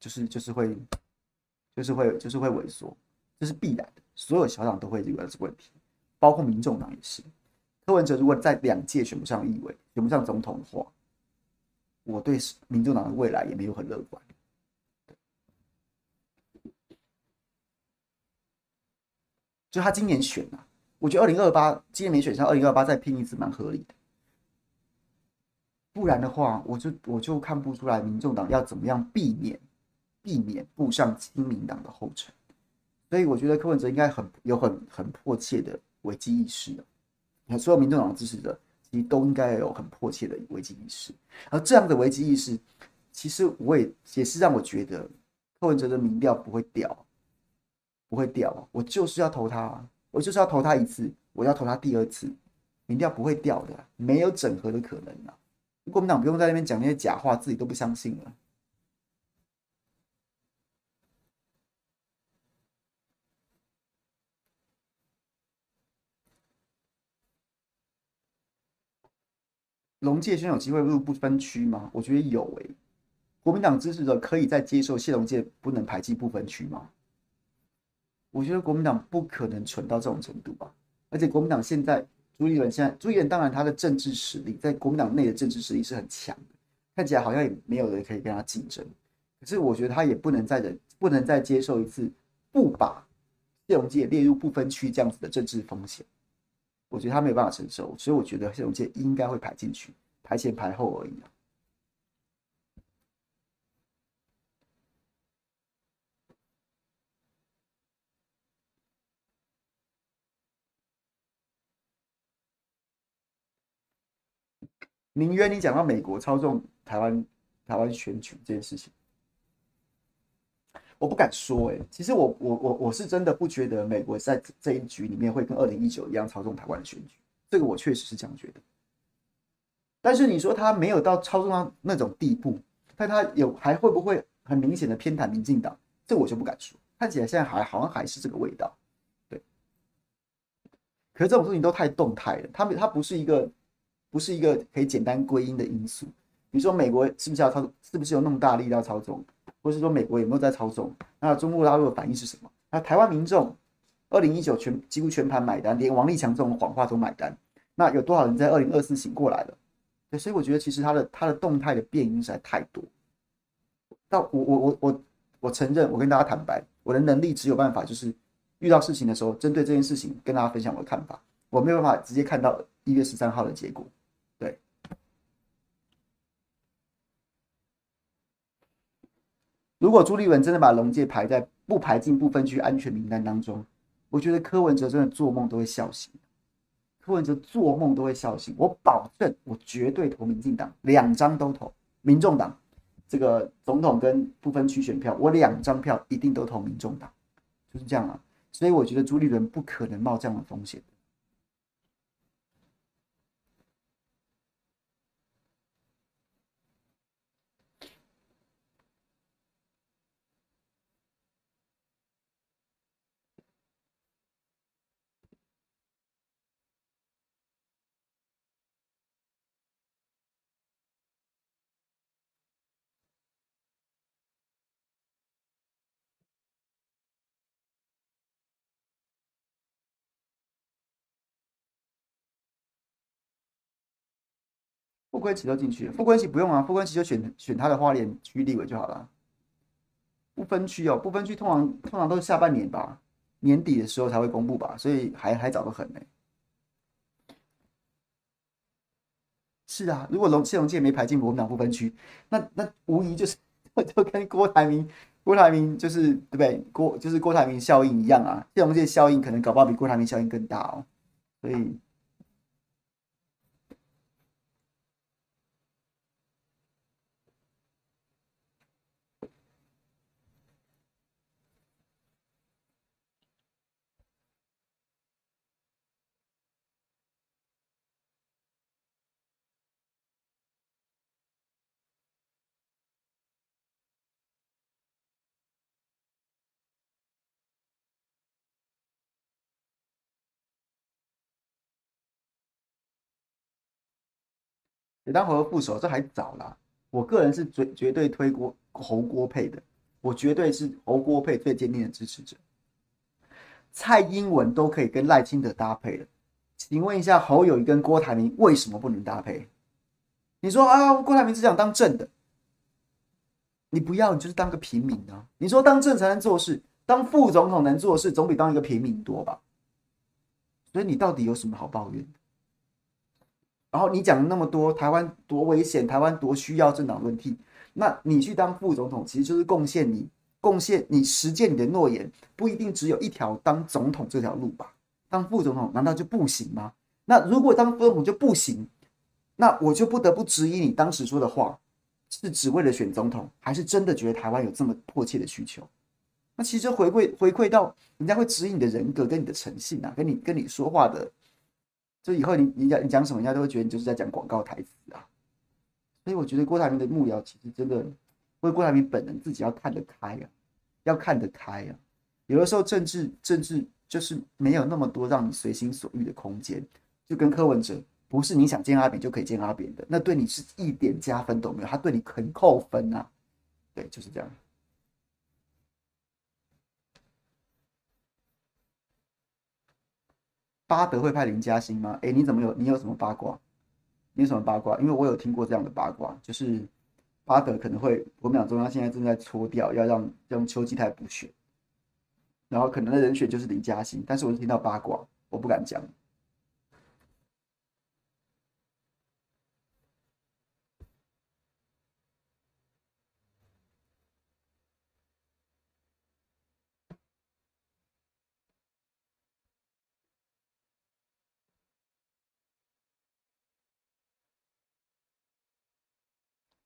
就是会萎缩，这是必然的。所有小党都会有这个问题，包括民众党也是。柯文哲如果在2届选不上议委、选不上总统的话，我对民众党的未来也没有很乐观。就他今年选啊。我觉得2028今年没选上，2028再拼一次蛮合理的。不然的话，我就看不出来民众党要怎么样避免步上亲民党的后尘。所以我觉得柯文哲应该有很迫切的危机意识啊，所有民众党的支持者其实都应该有很迫切的危机意识。而这样的危机意识，其实也是让我觉得柯文哲的民调不会掉，我就是要投他啊。我就是要投他一次，我要投他第2次，民调不会掉的啊，没有整合的可能啊！国民党不用在那边讲那些假话，自己都不相信了。龙介轩有机会入不分区吗？我觉得有欸。国民党支持者可以再接受谢龙介不能排挤不分区吗？我觉得国民党不可能蠢到这种程度吧，而且国民党现在朱立伦当然他的政治实力在国民党内的政治实力是很强的，看起来好像也没有人可以跟他竞争，可是我觉得他也不能再接受一次不把谢龙介列入不分区这样子的政治风险，我觉得他没有办法承受，所以我觉得谢龙介应该会排进去，排前排后而已啊。宁愿你讲到美国操纵台湾选举这件事情，我不敢说欸。其实我是真的不觉得美国在这一局里面会跟2019一样操纵台湾的选举，这个我确实是这样觉得。但是你说他没有到操纵到那种地步，但他有还会不会很明显的偏袒民进党，这我就不敢说。看起来现在好像还是这个味道，对。可是这种事情都太动态了，它不是一个可以简单归因的因素。比如说美国是不是有那么大力道操纵，或是说美国有没有在操纵？那中国大陆的反应是什么？那台湾民众2019几乎全盘买单，连王立强这种谎话都买单。那有多少人在2024醒过来了？对，所以我觉得其实它的动态的变因实在太多。到我承认，我跟大家坦白，我的能力只有办法就是遇到事情的时候，针对这件事情跟大家分享我的看法，我没有办法直接看到1月13号的结果。对，如果朱立伦真的把龙介排在不排进不分区安全名单当中，我觉得柯文哲真的做梦都会笑醒。柯文哲做梦都会笑醒，我保证，我绝对投民进党，2张都投，民众党这个总统跟不分区选票，我2张票一定都投民众党，就是这样啊。所以我觉得朱立伦不可能冒这样的风险。傅昆萁都进去了，傅昆萁不用啊，傅昆萁就选他的花莲区立委就好了。不分区哦，不分区通常都是下半年吧，年底的时候才会公布吧，所以还早得很呢。是啊，如果谢龙介没排进国民党不分区，那无疑就是就跟郭台铭就是对不对？就是郭台铭效应一样啊，谢龙介效应可能搞不好比郭台铭效应更大哦，所以。也当侯副手，这还早啦。我个人是绝对推侯郭配的，我绝对是侯郭配最坚定的支持者。蔡英文都可以跟赖清德搭配了，请问一下侯友宜跟郭台铭为什么不能搭配？你说啊，郭台铭只想当正的，你不要，你就是当个平民啊。你说当正才能做事，当副总统能做事，总比当一个平民多吧？所以你到底有什么好抱怨的？然后你讲了那么多台湾多危险，台湾多需要政党轮替，那你去当副总统其实就是贡献你实践你的诺言，不一定只有一条当总统这条路吧？当副总统难道就不行吗？那如果当副总统就不行，那我就不得不质疑你当时说的话是只为了选总统，还是真的觉得台湾有这么迫切的需求？那其实回馈到人家会质疑你的人格跟你的诚信啊，跟你说话的。所以以后你讲什么，人家都会觉得你就是在讲广告台词啊。所以我觉得郭台铭的幕僚其实真的为郭台铭本人自己要看得开啊，要看得开啊。有的时候政治就是没有那么多让你随心所欲的空间，就跟柯文哲不是你想见阿扁就可以见阿扁的，那对你是一点加分都没有，他对你很扣分啊。对，就是这样。巴德会派林嘉欣吗？哎，你有什么八卦？你有什么八卦？因为我有听过这样的八卦，就是巴德可能会，国民党中央现在正在搓掉，要让邱吉泰补选，然后可能的人选就是林嘉欣，但是我就听到八卦，我不敢讲。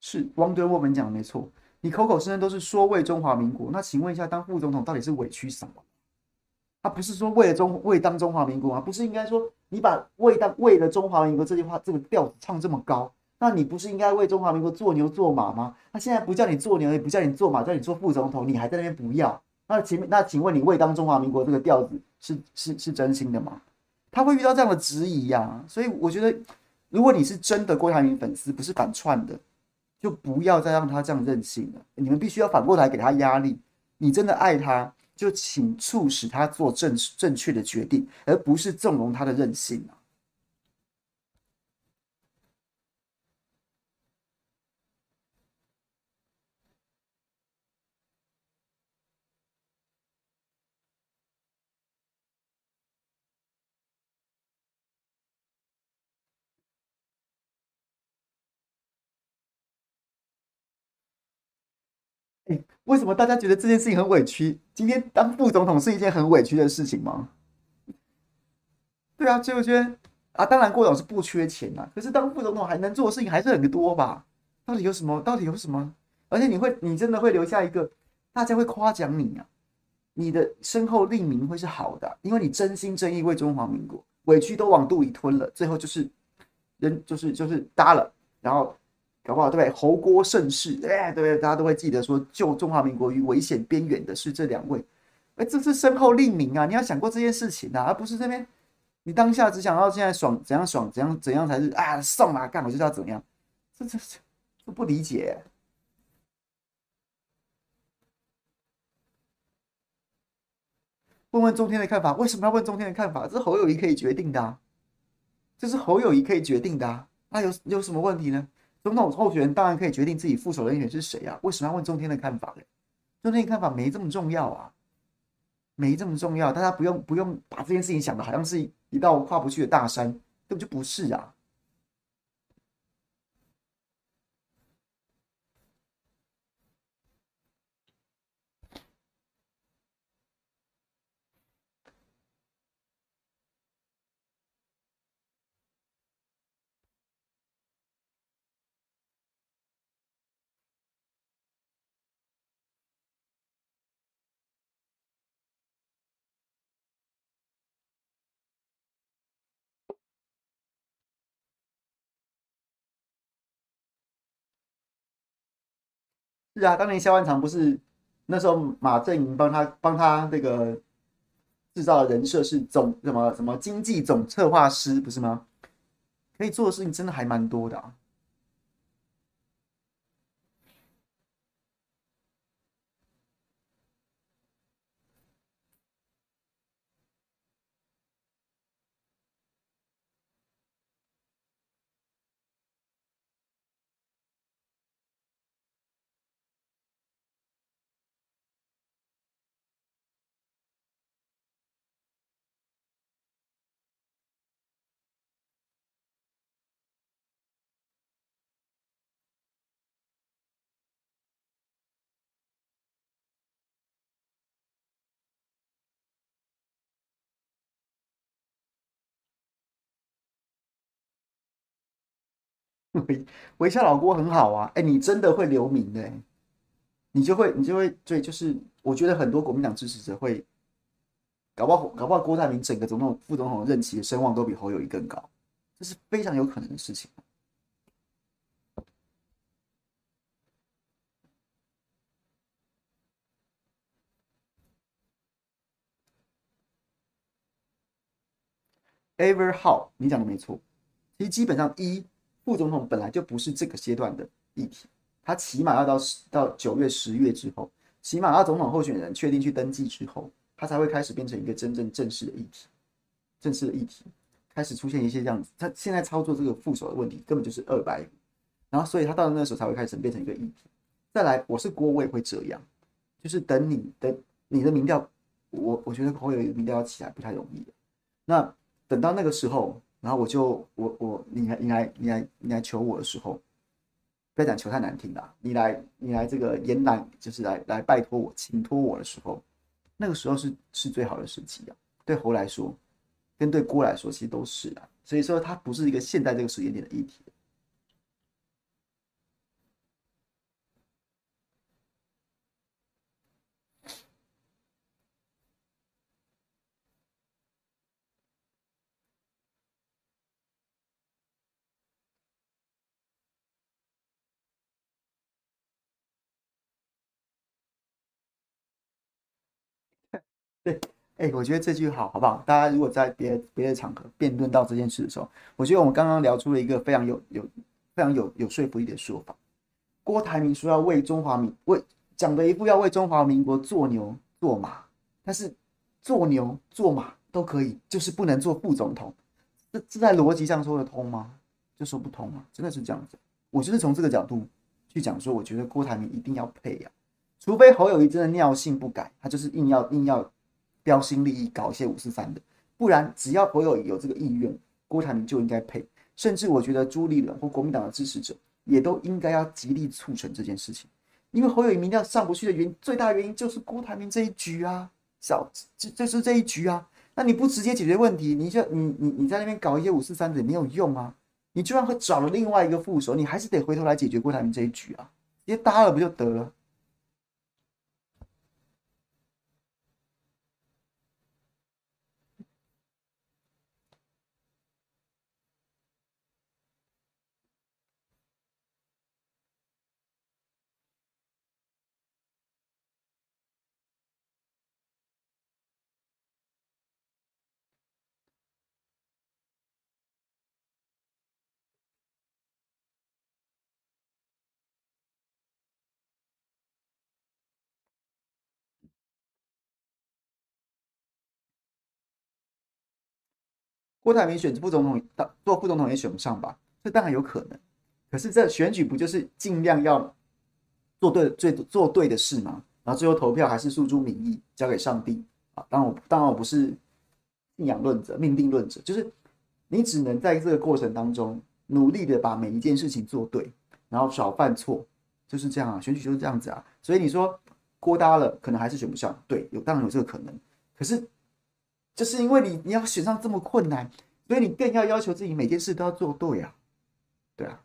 是王德沃们讲的没错，你口口声声都是说为中华民国，那请问一下，当副总统到底是委屈什么？他不是说为当中华民国吗？不是应该说你把为了中华民国这句话这个调子唱这么高，那你不是应该为中华民国做牛做马吗？那现在不叫你做牛，也不叫你做马，叫你做副总统，你还在那边不要？那请问你为当中华民国这个调子是真心的吗？他会遇到这样的质疑呀，所以我觉得，如果你是真的郭台铭粉丝，不是反串的，就不要再让他这样任性了。你们必须要反过来给他压力。你真的爱他，就请促使他做正确的决定，而不是纵容他的任性啊。为什么大家觉得这件事情很委屈？今天当副总统是一件很委屈的事情吗？对啊，所以我觉得啊，当然郭董是不缺钱啊，可是当副总统还能做的事情还是很多吧？到底有什么？而且你真的会留下一个大家会夸奖你啊，你的身后立名会是好的啊，因为你真心真意为中华民国，委屈都往肚里吞了，最后就是搭了，然后。搞不好对不对？侯郭盛世，哎，对不对？大家都会记得说，救中华民国于危险边缘的是这两位，哎，这是身后立名啊！你要想过这件事情啊，而不是这边你当下只想要现在爽怎样爽怎样才是啊，送啊，干我就是要怎样，这不理解欸。问中天的看法，为什么要问中天的看法？这是侯友宜可以决定的啊，那有什么问题呢？总统候选人当然可以决定自己副手人选是谁啊？为什么要问中天的看法呢？中天的看法没这么重要啊，大家不用把这件事情想的好像是一道跨不去的大山，根本就不是啊。是啊，当年萧万长不是那时候马正营帮他那个制造的人设是什么经济总策划师，不是吗？可以做的事情真的还蛮多的啊。微笑老郭很好啊，哎，你真的会留名的，你就会对，就是我觉得很多国民党支持者会搞不好郭台铭整个副总统任期的声望都比侯友宜更高，这是非常有可能的事情。Ever how 你讲的没错，其实基本上副总统本来就不是这个阶段的议题，他起码要到9月、10月之后，起码要总统候选人确定去登记之后，他才会开始变成一个真正正式的议题，开始出现一些这样子。他现在操作这个副手的问题根本就是250，然后所以他到了那时候才会开始变成一个议题。再来，我是郭，我也会这样，就是等你的民调，我觉得侯友宜民调要起来不太容易的。那等到那个时候。然后你来求我的时候，不要讲求太难听啦，你来这个延揽，就是来拜托我请托我的时候，那个时候是最好的时机啊，对侯来说，跟对郭来说其实都是啊，所以说它不是一个现在这个时间点的议题。对，哎，我觉得这句好，好不好？大家如果在别的场合辩论到这件事的时候，我觉得我们刚刚聊出了一个非常有说服力的说法。郭台铭说要讲的一副要为中华民国做牛做马，但是做牛做马都可以，就是不能做副总统。这在逻辑上说得通吗？就说不通啊，真的是这样子。我就是从这个角度去讲说，我觉得郭台铭一定要配啊，除非侯友宜真的尿性不改，他就是硬要标新立异搞一些543的，不然只要侯友宜有这个意愿，郭台铭就应该配。甚至我觉得朱立伦或国民党的支持者也都应该要极力促成这件事情，因为侯友宜民调上不去的最大原因就是郭台铭这一局啊，就是这一局啊。那你不直接解决问题，你在那边搞一些543也没有用啊。你就算会找了另外一个副手，你还是得回头来解决郭台铭这一局啊，直接搭了不就得了？郭台铭选副总统，做副总统也选不上吧？这当然有可能。可是这选举不就是尽量要做对的事吗？然后最后投票还是诉诸民意，交给上帝啊！当然我不是信仰论者、命定论者，就是你只能在这个过程当中努力的把每一件事情做对，然后少犯错，就是这样啊！选举就是这样子啊！所以你说郭搭了，可能还是选不上，对，当然有这个可能。可是，就是因为你要选上这么困难，所以你更要求自己每件事都要做对啊，对啊。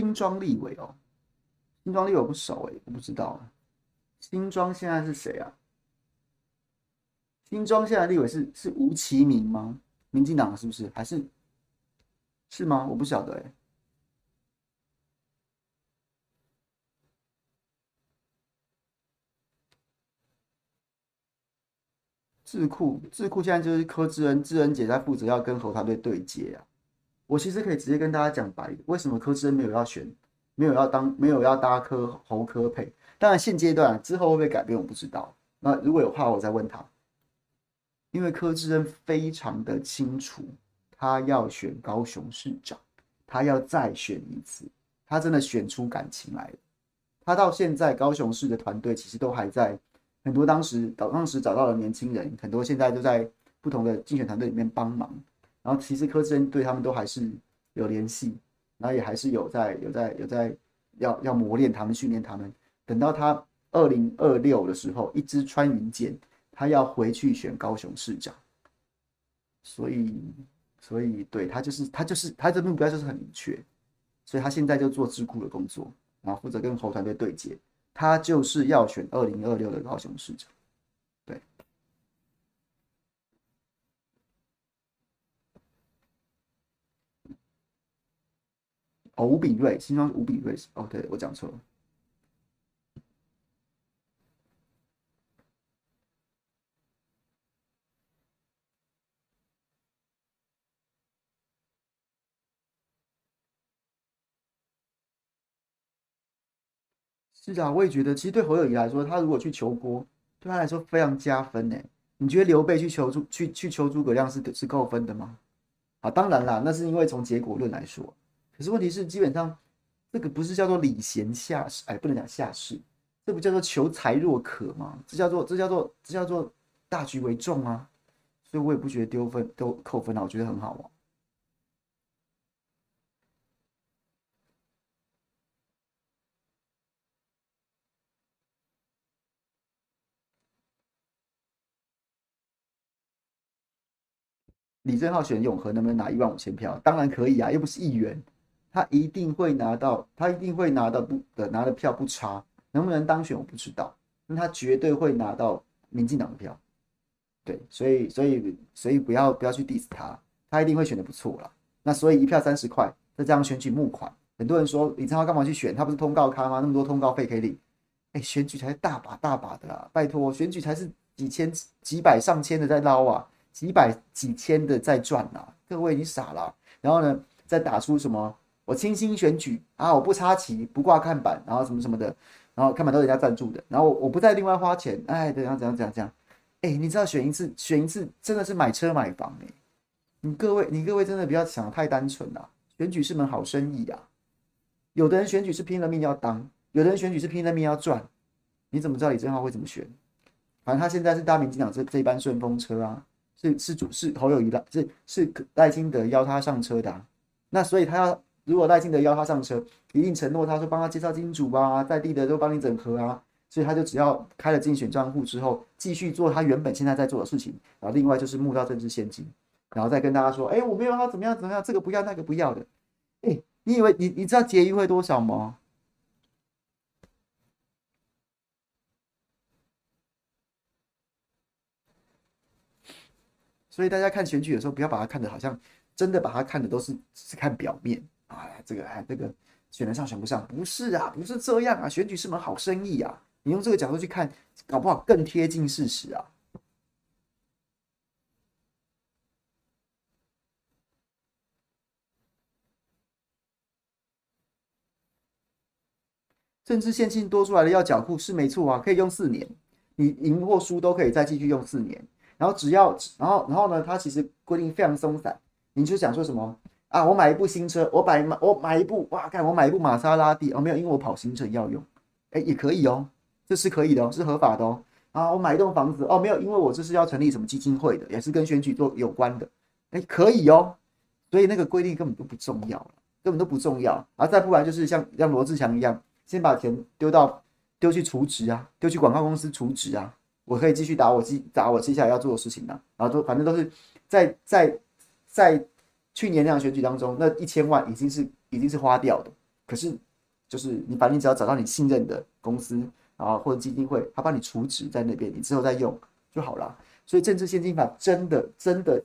新庄立委不熟欸，我不知道。新庄现在是谁啊？新庄现在立委是吴其明吗？民进党是不是？还是吗？我不晓得欸。智库现在就是柯智恩姐在负责要跟侯团队对接啊。我其实可以直接跟大家讲白，为什么柯志恩没有要选，没有要搭侯柯配。当然现阶段之后会不会改变我不知道。那如果有话我再问他。因为柯志恩非常的清楚，他要选高雄市长，他要再选一次，他真的选出感情来了。他到现在高雄市的团队其实都还在，很多当时找到了年轻人，很多现在都在不同的竞选团队里面帮忙。然后其实柯志恩对他们都还是有联系，然后也还是有在要磨练他们、训练他们。等到他2026的时候，一支穿云箭，他要回去选高雄市长。所以对他的目标就是很明确，所以他现在就做智库的工作，然后负责跟侯团队对接。他就是要选2026的高雄市长。哦，吴秉睿，新庄是吴秉睿。哦，对，我讲错了。是啊，我也觉得，其实对侯友宜来说，他如果去求郭，对他来说非常加分呢。你觉得刘备去求诸葛亮是扣分的吗？啊，当然啦，那是因为从结果论来说。可是问题是，基本上这个不是叫做礼贤下士，哎，不能讲下士，这不叫做求才若渴吗？这叫做大局为重啊。所以我也不觉得扣分啊，我觉得很好玩。李正皓选永和能不能拿15000票？当然可以啊，又不是议员，他一定会拿到拿的票不差，能不能当选我不知道，那他绝对会拿到民进党的票，对，所以不要去 diss 他，他一定会选的不错啦。那所以1票30块，再加上选举募款，很多人说李正皓干嘛去选？他不是通告咖吗？那么多通告费可以领，哎，选举才是大把大把的啦，拜托，选举才是几千、几百、上千的在捞啊。几百几千的在赚啦，各位你傻啦。然后呢，再打出什么我清新选举啊，我不插旗，不挂看板，然后什么什么的，然后看板都人家赞助的，然后我不再另外花钱，哎，怎样，哎，你知道选一次真的是买车买房哎、欸，你各位真的不要想得太单纯啦，选举是门好生意啊，有的人选举是拼了命要当，有的人选举是拼了命要赚，你怎么知道李正皓会怎么选？反正他现在是搭民进党这一班顺风车啊。是侯友宜的，是赖清德邀他上车的、啊，那所以如果赖清德邀他上车，一定承诺他说帮他介绍金主啊，在地的都帮你整合啊，所以他就只要开了竞选账户之后，继续做他原本现在在做的事情，然后另外就是募到政治现金，然后再跟大家说，哎、欸，我没有要怎么样，这个不要那个不要的，哎、欸，你以为你知道结余会多少吗？所以大家看选举的时候，不要把它看的好像真的把它看的都是看表面啊，这个选得上选不上，不是啊，不是这样啊，选举是门好生意啊，你用这个角度去看，搞不好更贴近事实啊。政治现金多出来的要缴库是没错啊，可以用4年，你赢或输都可以再继续用4年。然后然后呢？他其实规定非常松散，你就想说什么啊？我买一部新车，我买一部哇，看我买一部玛莎拉蒂哦，没有，因为我跑行程要用，哎，也可以哦，这是可以的哦，是合法的哦。啊，我买一栋房子哦，没有，因为我这是要成立什么基金会的，也是跟选举做有关的，哎，可以哦。所以那个规定根本都不重要了，根本都不重要。啊，再不然就是像罗志祥一样，先把钱丢去储值啊，丢去广告公司储值啊。我可以继续打我接下来要做的事情啊，然后反正都是在去年那场选举当中，那1000万已经是花掉的。可是就是你反正只要找到你信任的公司，然后或者基金会，他帮你储值在那边，你之后再用就好了。所以政治现金法真的，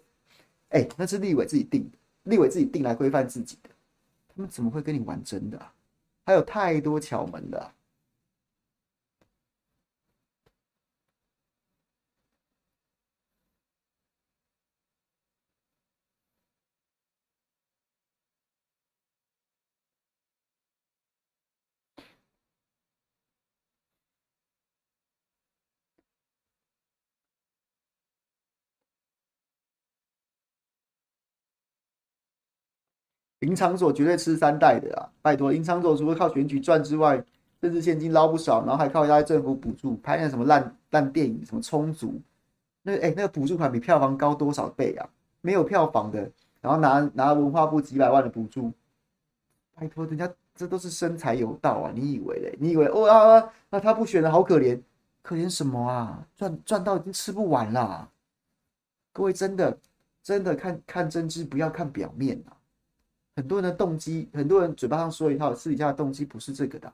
哎，那是立委自己定来规范自己的，他们怎么会跟你玩真的啊？还有太多巧门的啊。林昶佐绝对吃3代的啊！拜托，林昶佐除了靠选举赚之外，政治现金捞不少，然后还靠一大堆政府补助，拍那什么烂电影，什么充足，那个补助款比票房高多少倍啊？没有票房的，然后拿文化部几百万的补助，拜托，人家这都是生财有道啊！你以为嘞？你以为哦啊？那他不选了，好可怜，可怜什么啊？赚到已经吃不完啦！各位真的看政治，不要看表面啊！很多人的动机，很多人嘴巴上说一套，私底下的动机不是这个的。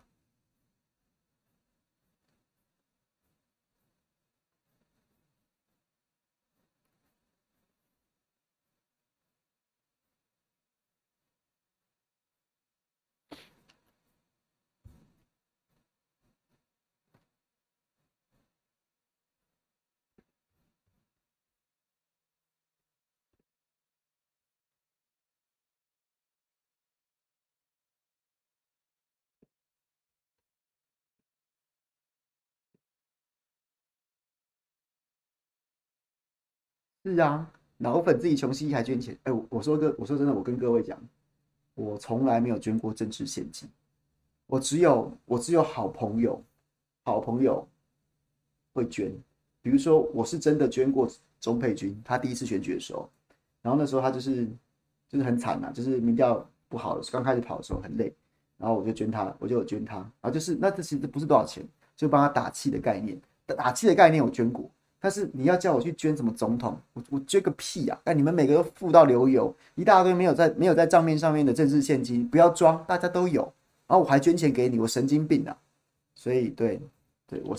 是啊，老粉自己穷兮还捐钱。哎、欸，我说真的，我跟各位讲，我从来没有捐过政治现金，我只有好朋友会捐。比如说，我是真的捐过钟佩君，他第一次选举的时候，然后那时候他就是很惨啊，就是民调不好了，刚开始跑的时候很累，然后我就有捐他，然后就是那这其实不是多少钱，就帮他打气的概念，我捐过。但是你要叫我去捐什么总统，我捐个屁啊！但你们每个都富到流油，一大堆没有在账面上面的政治现金，不要装，大家都有。然后我还捐钱给你，我神经病啊！所以对，我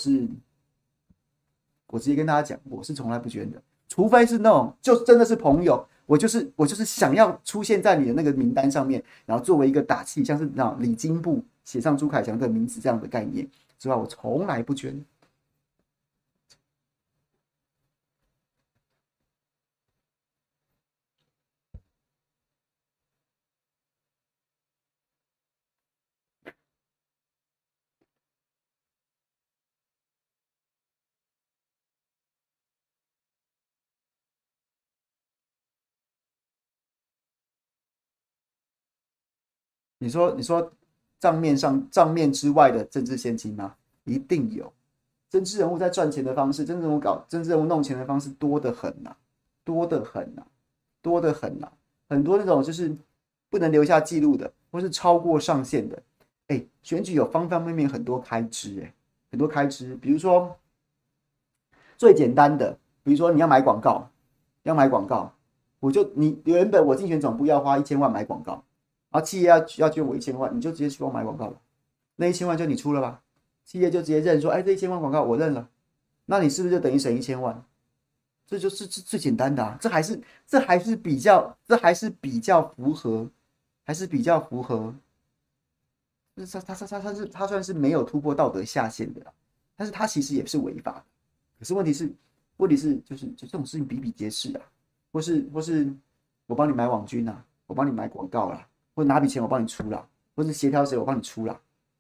直接跟大家讲，我是从来不捐的，除非是那种就真的是朋友，我就是想要出现在你的那个名单上面，然后作为一个打气，像是那李金布写上朱凯翔的名字这样的概念之外，我从来不捐。你说账面之外的政治现金吗？一定有。政治人物在赚钱的方式，政治人物弄钱的方式多得很啊。很多那种就是不能留下记录的，或是超过上限的。哎，选举有方方面面很多开支，比如说最简单的，比如说你要买广告，你原本我竞选总部要花1000万买广告。然后企业要捐我1000万，你就直接去帮我买广告吧，那1000万就你出了吧，企业就直接认说，哎，这1000万广告我认了，那你是不是就等于省1000万？这就是最简单的啊，这还是比较符合，它算是没有突破道德下限的啦，但是它其实也是违法的。可是问题是就这种事情比比皆是啊，或是我帮你买网军啊，我帮你买广告啦。或者拿笔钱我帮你出啦，或者协调谁我帮你出啦，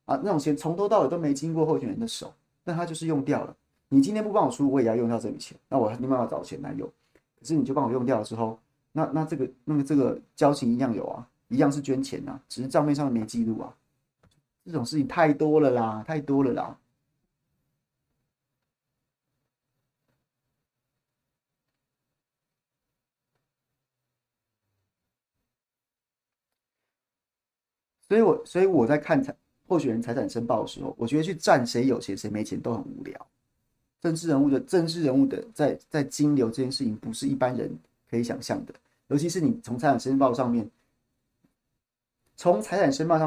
啊，那种钱从头到尾都没经过候选人的手，那他就是用掉了。你今天不帮我出，我也要用掉这笔钱，那我没办法找钱来用。可是你就帮我用掉了之后，那这个交情一样有啊，一样是捐钱啊，只是账面上没记录啊。这种事情太多了啦。所以我在看候选人财产申报的时候，我觉得去站谁有钱谁没钱都很无聊。政治人物的在金流这件事情不是一般人可以想象的，尤其是你从财产申报上面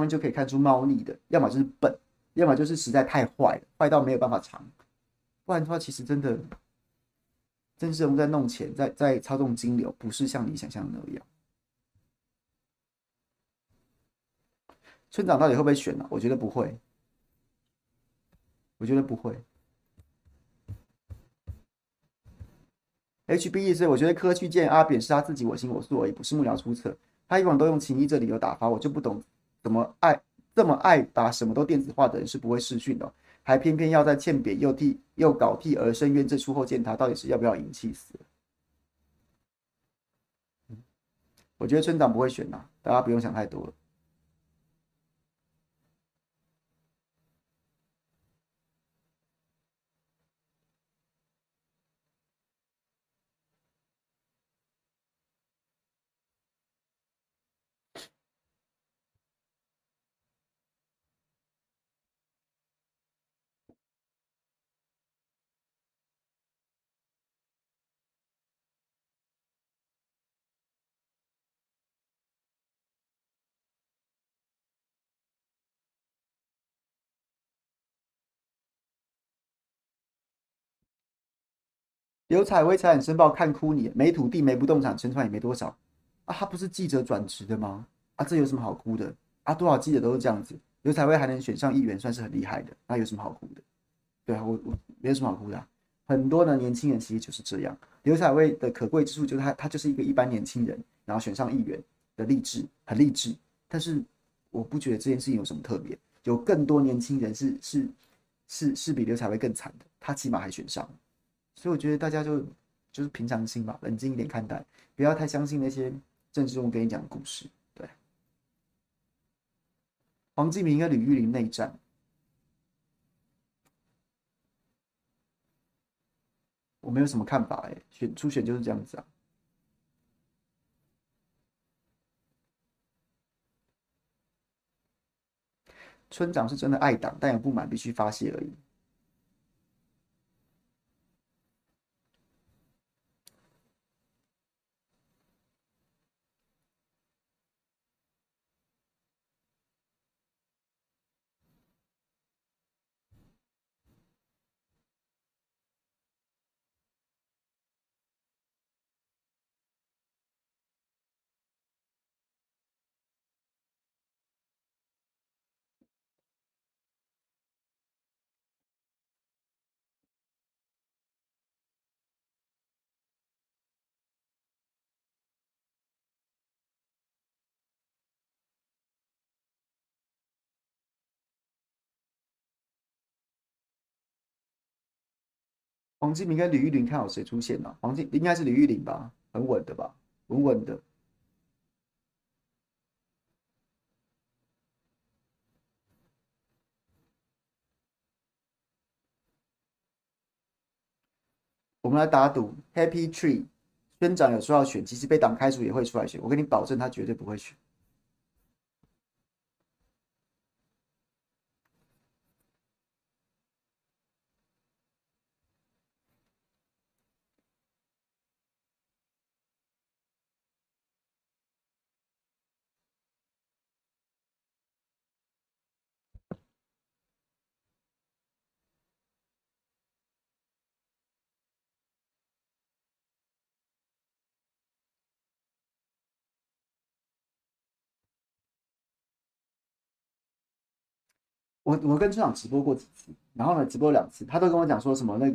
就可以看出猫腻的，要么就是笨，要么就是实在太坏了，坏到没有办法藏。不然的话，其实真的政治人物在弄钱，在操纵金流，不是像你想象的那样。村长到底会不会选呢？我觉得不会。HBE， 所以我觉得柯去见阿扁是他自己我行我素而已，不是幕僚出策。他以往都用情谊这理由打发，我就不懂怎么这么爱把什么都电子化的人是不会视讯的，还偏偏要在欠扁又搞替而申冤这出后见他，到底是要不要赢？气死了。我觉得村长不会选啊，大家不用想太多了。刘彩薇财产申报看哭你，没土地没不动产，存款也没多少啊！他不是记者转职的吗？啊，这有什么好哭的啊？多少记者都是这样子，刘彩薇还能选上议员，算是很厉害的，那有什么好哭的？对啊，我没有什么好哭的啊。很多的年轻人其实就是这样，刘彩薇的可贵之处就是他就是一个一般年轻人，然后选上议员的励志，很励志。但是我不觉得这件事情有什么特别，有更多年轻人是比刘彩薇更惨的，他起码还选上了。所以我觉得大家就就是平常心吧，冷静一点看待，不要太相信那些政治人物跟你讲的故事。对，黄季民跟吕玉玲内战，我没有什么看法哎，初选就是这样子啊。村长是真的爱党，但有不满必须发泄而已。黄季民跟吕玉玲看好谁出现嘛？黄季应该是吕玉玲吧，很稳的吧，稳稳的。我们来打赌 ，Happy Tree 村长有说要选，即使被党开除也会出来选。我跟你保证，他绝对不会选。我跟村长直播过几次，然后呢，直播2次，他都跟我讲说什么那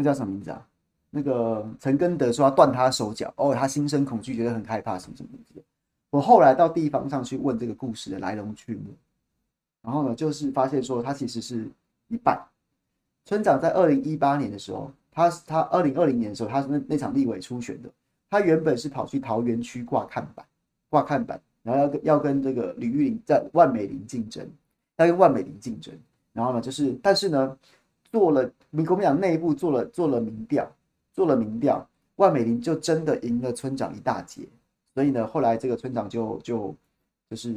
叫什么名字啊？那个陈根德说要断他手脚，哦，他心生恐惧，觉得很害怕，什么什么之类的。我后来到地方上去问这个故事的来龙去脉，然后呢，就是发现说他其实是一版村长在2018年的时候，他2020年的时候，他是那场立委初选的，他原本是跑去桃园区挂看板，然后要跟这个吕玉玲在万美玲竞争，然后呢，就是但是呢，做了国民党内部做了民调，万美玲就真的赢了村长一大截，所以呢，后来这个村长就是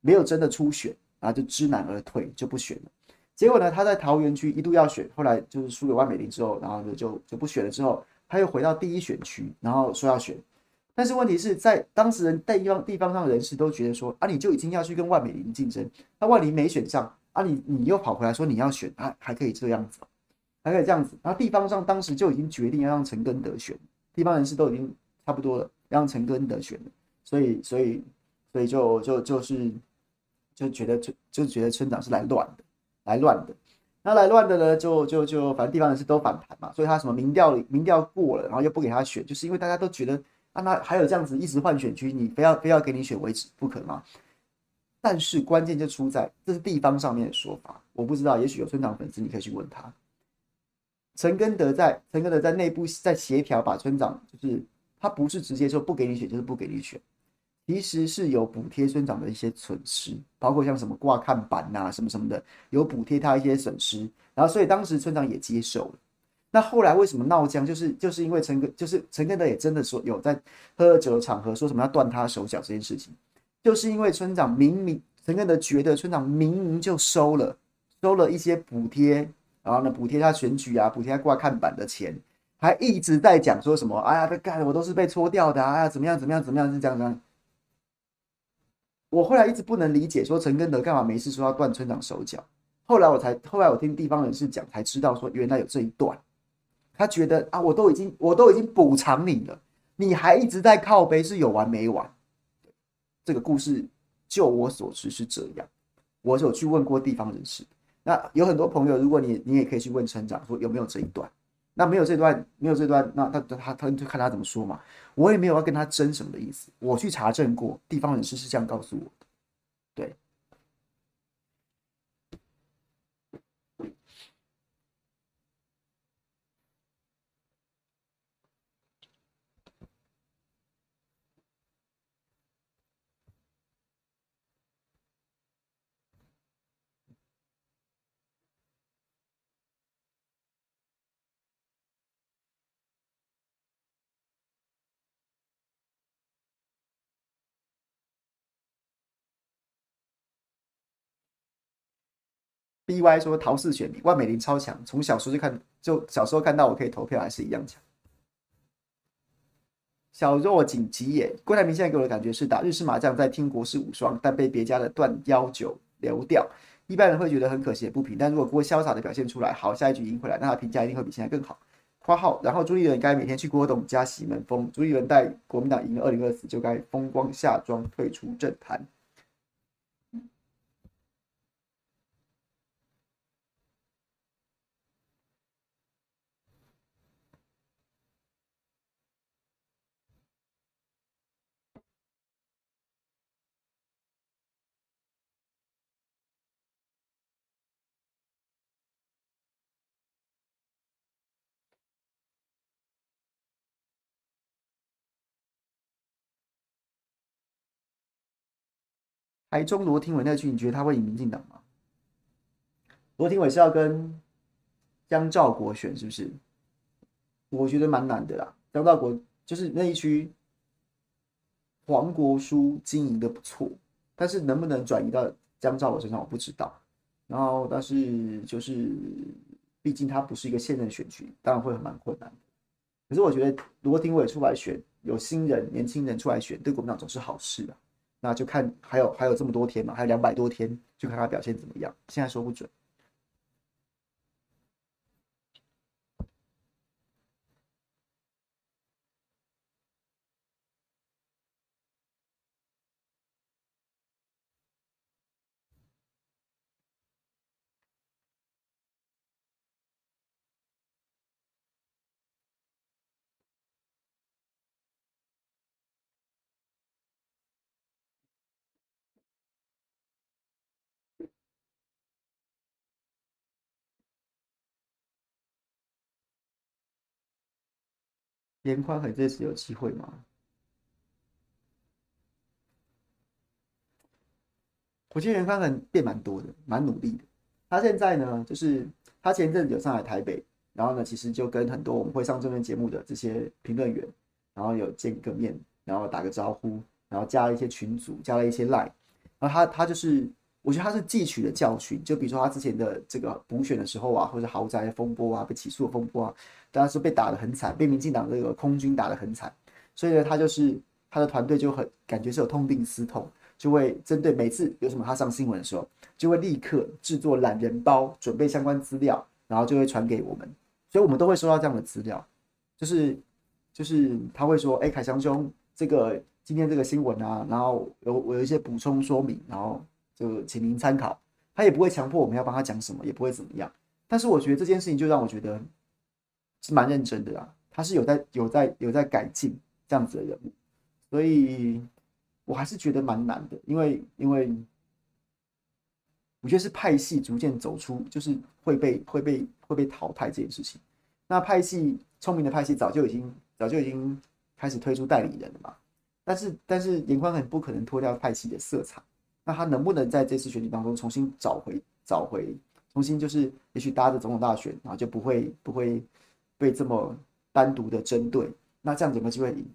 没有真的初选，然后就知难而退，就不选了。结果呢，他在桃园区一度要选，后来就是输给万美玲之后，然后就不选了。之后他又回到第一选区，然后说要选。但是问题是在当时人地方上的人士都觉得说啊，你就已经要去跟万美玲竞争，那万玲没选上啊，你又跑回来说你要选啊，还可以这样子，还可以这样子。然后地方上当时就已经决定要让陈根德选，地方人士都已经差不多了，让陈根德选了，所以就觉得村长是来乱的。那来乱的呢，就反正地方人士都反弹嘛，所以他什么民调过了，然后又不给他选，就是因为大家都觉得。啊，那还有这样子一直换选区，你非要给你选为止，不可吗？但是关键就出在这是地方上面的说法，我不知道，也许有村长粉丝你可以去问他。陈根德在内部在协调，把村长就是他不是直接说不给你选就是不给你选，其实是有补贴村长的一些损失，包括像什么挂看板啊什么什么的，有补贴他一些损失，然后所以当时村长也接受了。那后来为什么闹僵？就是因为陈根德也真的说有在喝酒的场合说什么要断他手脚这件事情，就是因为陈根德觉得村长明明就收了一些补贴，然后呢补贴他选举啊，补贴他挂看板的钱，还一直在讲说什么哎呀，干我都是被搓掉的啊，怎么样是这样。我后来一直不能理解说陈根德干嘛没事说要断村长手脚，后来我听地方人士讲才知道说原来有这一段。他觉得啊，我都已经补偿你了，你还一直在靠背，是有完没完？这个故事，就我所知是这样。我有去问过地方人士，那有很多朋友，如果你也可以去问村长说有没有这一段。那没有这段，那他就看他怎么说嘛。我也没有要跟他争什么的意思。我去查证过，地方人士是这样告诉我的，对。BY 说陶氏选民万美玲超强，从小时候看到我可以投票还是一样强。小若锦吉也，郭台铭现在给我的感觉是打日式麻将在听国士无双，但被别家的断幺九流掉，一般人会觉得很可惜也不平。但如果郭潇洒的表现出来，好下一局赢回来，那他评价一定会比现在更好。括号，然后朱立伦该每天去郭董家洗门风，朱立伦带国民党赢了2024就该风光下庄退出政坛。台中罗廷伟那区，你觉得他会赢民进党吗？罗廷伟是要跟江兆国选，是不是？我觉得蛮难的啦。江兆国就是那一区，黄国书经营的不错，但是能不能转移到江兆国身上，我不知道。然后，但是就是，毕竟他不是一个现任选区，当然会蛮困难的。可是我觉得罗廷伟出来选，有新人、年轻人出来选，对国民党总是好事啊。那就看还有这么多天嘛，还有200多天，就看他表现怎么样。现在说不准。严宽很这次有机会吗？我觉得严宽很变蛮多的，蛮努力的。他现在呢，就是他前一阵子有上来台北，然后呢，其实就跟很多我们会上这边节目的这些评论员，然后有见个面，然后打个招呼，然后加了一些群组，加了一些 LINE。然后他就是，我觉得他是汲取了教训，就比如说他之前的这个补选的时候啊，或者豪宅风波啊，被起诉的风波啊。但是被打得很惨，被民进党这个空军打得很惨，所以呢，他的团队就很感觉是有痛定思痛，就会针对每次有什么他上新闻的时候，就会立刻制作懒人包，准备相关资料，然后就会传给我们，所以我们都会收到这样的资料，就是他会说，凯翔兄，这个今天这个新闻啊，然后我有一些补充说明，然后就请您参考，他也不会强迫我们要帮他讲什么，也不会怎么样，但是我觉得这件事情就让我觉得。是蛮认真的啦，他是有在改进这样子的人物，所以我还是觉得蛮难的，因为我觉得是派系逐渐走出，就是会被淘汰这件事情。那派系聪明的派系早就已经开始推出代理人了嘛，但是严宽很不可能脱掉派系的色彩，那他能不能在这次选举当中重新找回，重新就是也许搭着总统大选，然后就不会。被这么单独的针对，那这样有没有机会赢？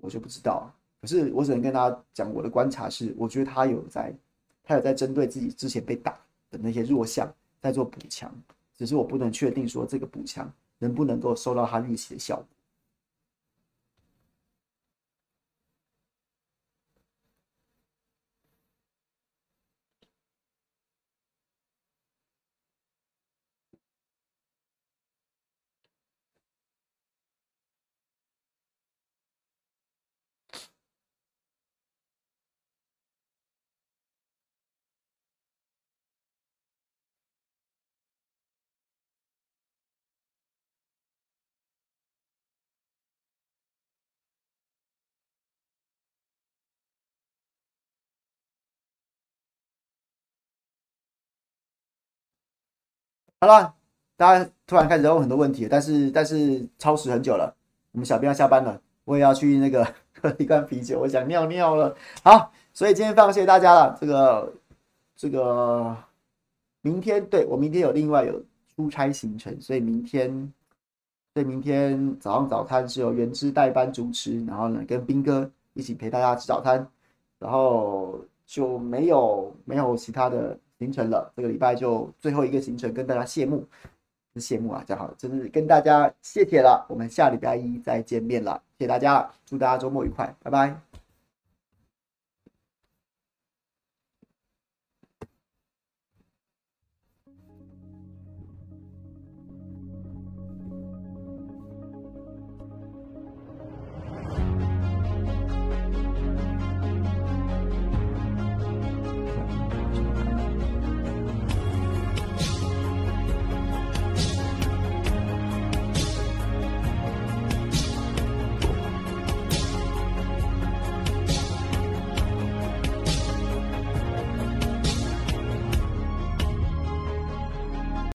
我就不知道了。可是我只能跟大家讲，我的观察是，我觉得他有在针对自己之前被打的那些弱项在做补强，只是我不能确定说这个补强能不能够收到他预期的效果。好了，大家突然开始问很多问题，但是超时很久了，我们小编要下班了，我也要去那个喝一罐啤酒，我想尿尿了。好，所以今天非常谢谢大家了。这个明天我明天有另外有出差行程，所以明天早上早餐是由原汁代班主持，然后呢跟斌哥一起陪大家吃早餐，然后就没有其他的行程了，这个礼拜就最后一个行程跟大家谢幕，是谢幕啊，讲好了，就是跟大家谢帖了，我们下礼拜一再见面了，谢谢大家，祝大家周末愉快，拜拜。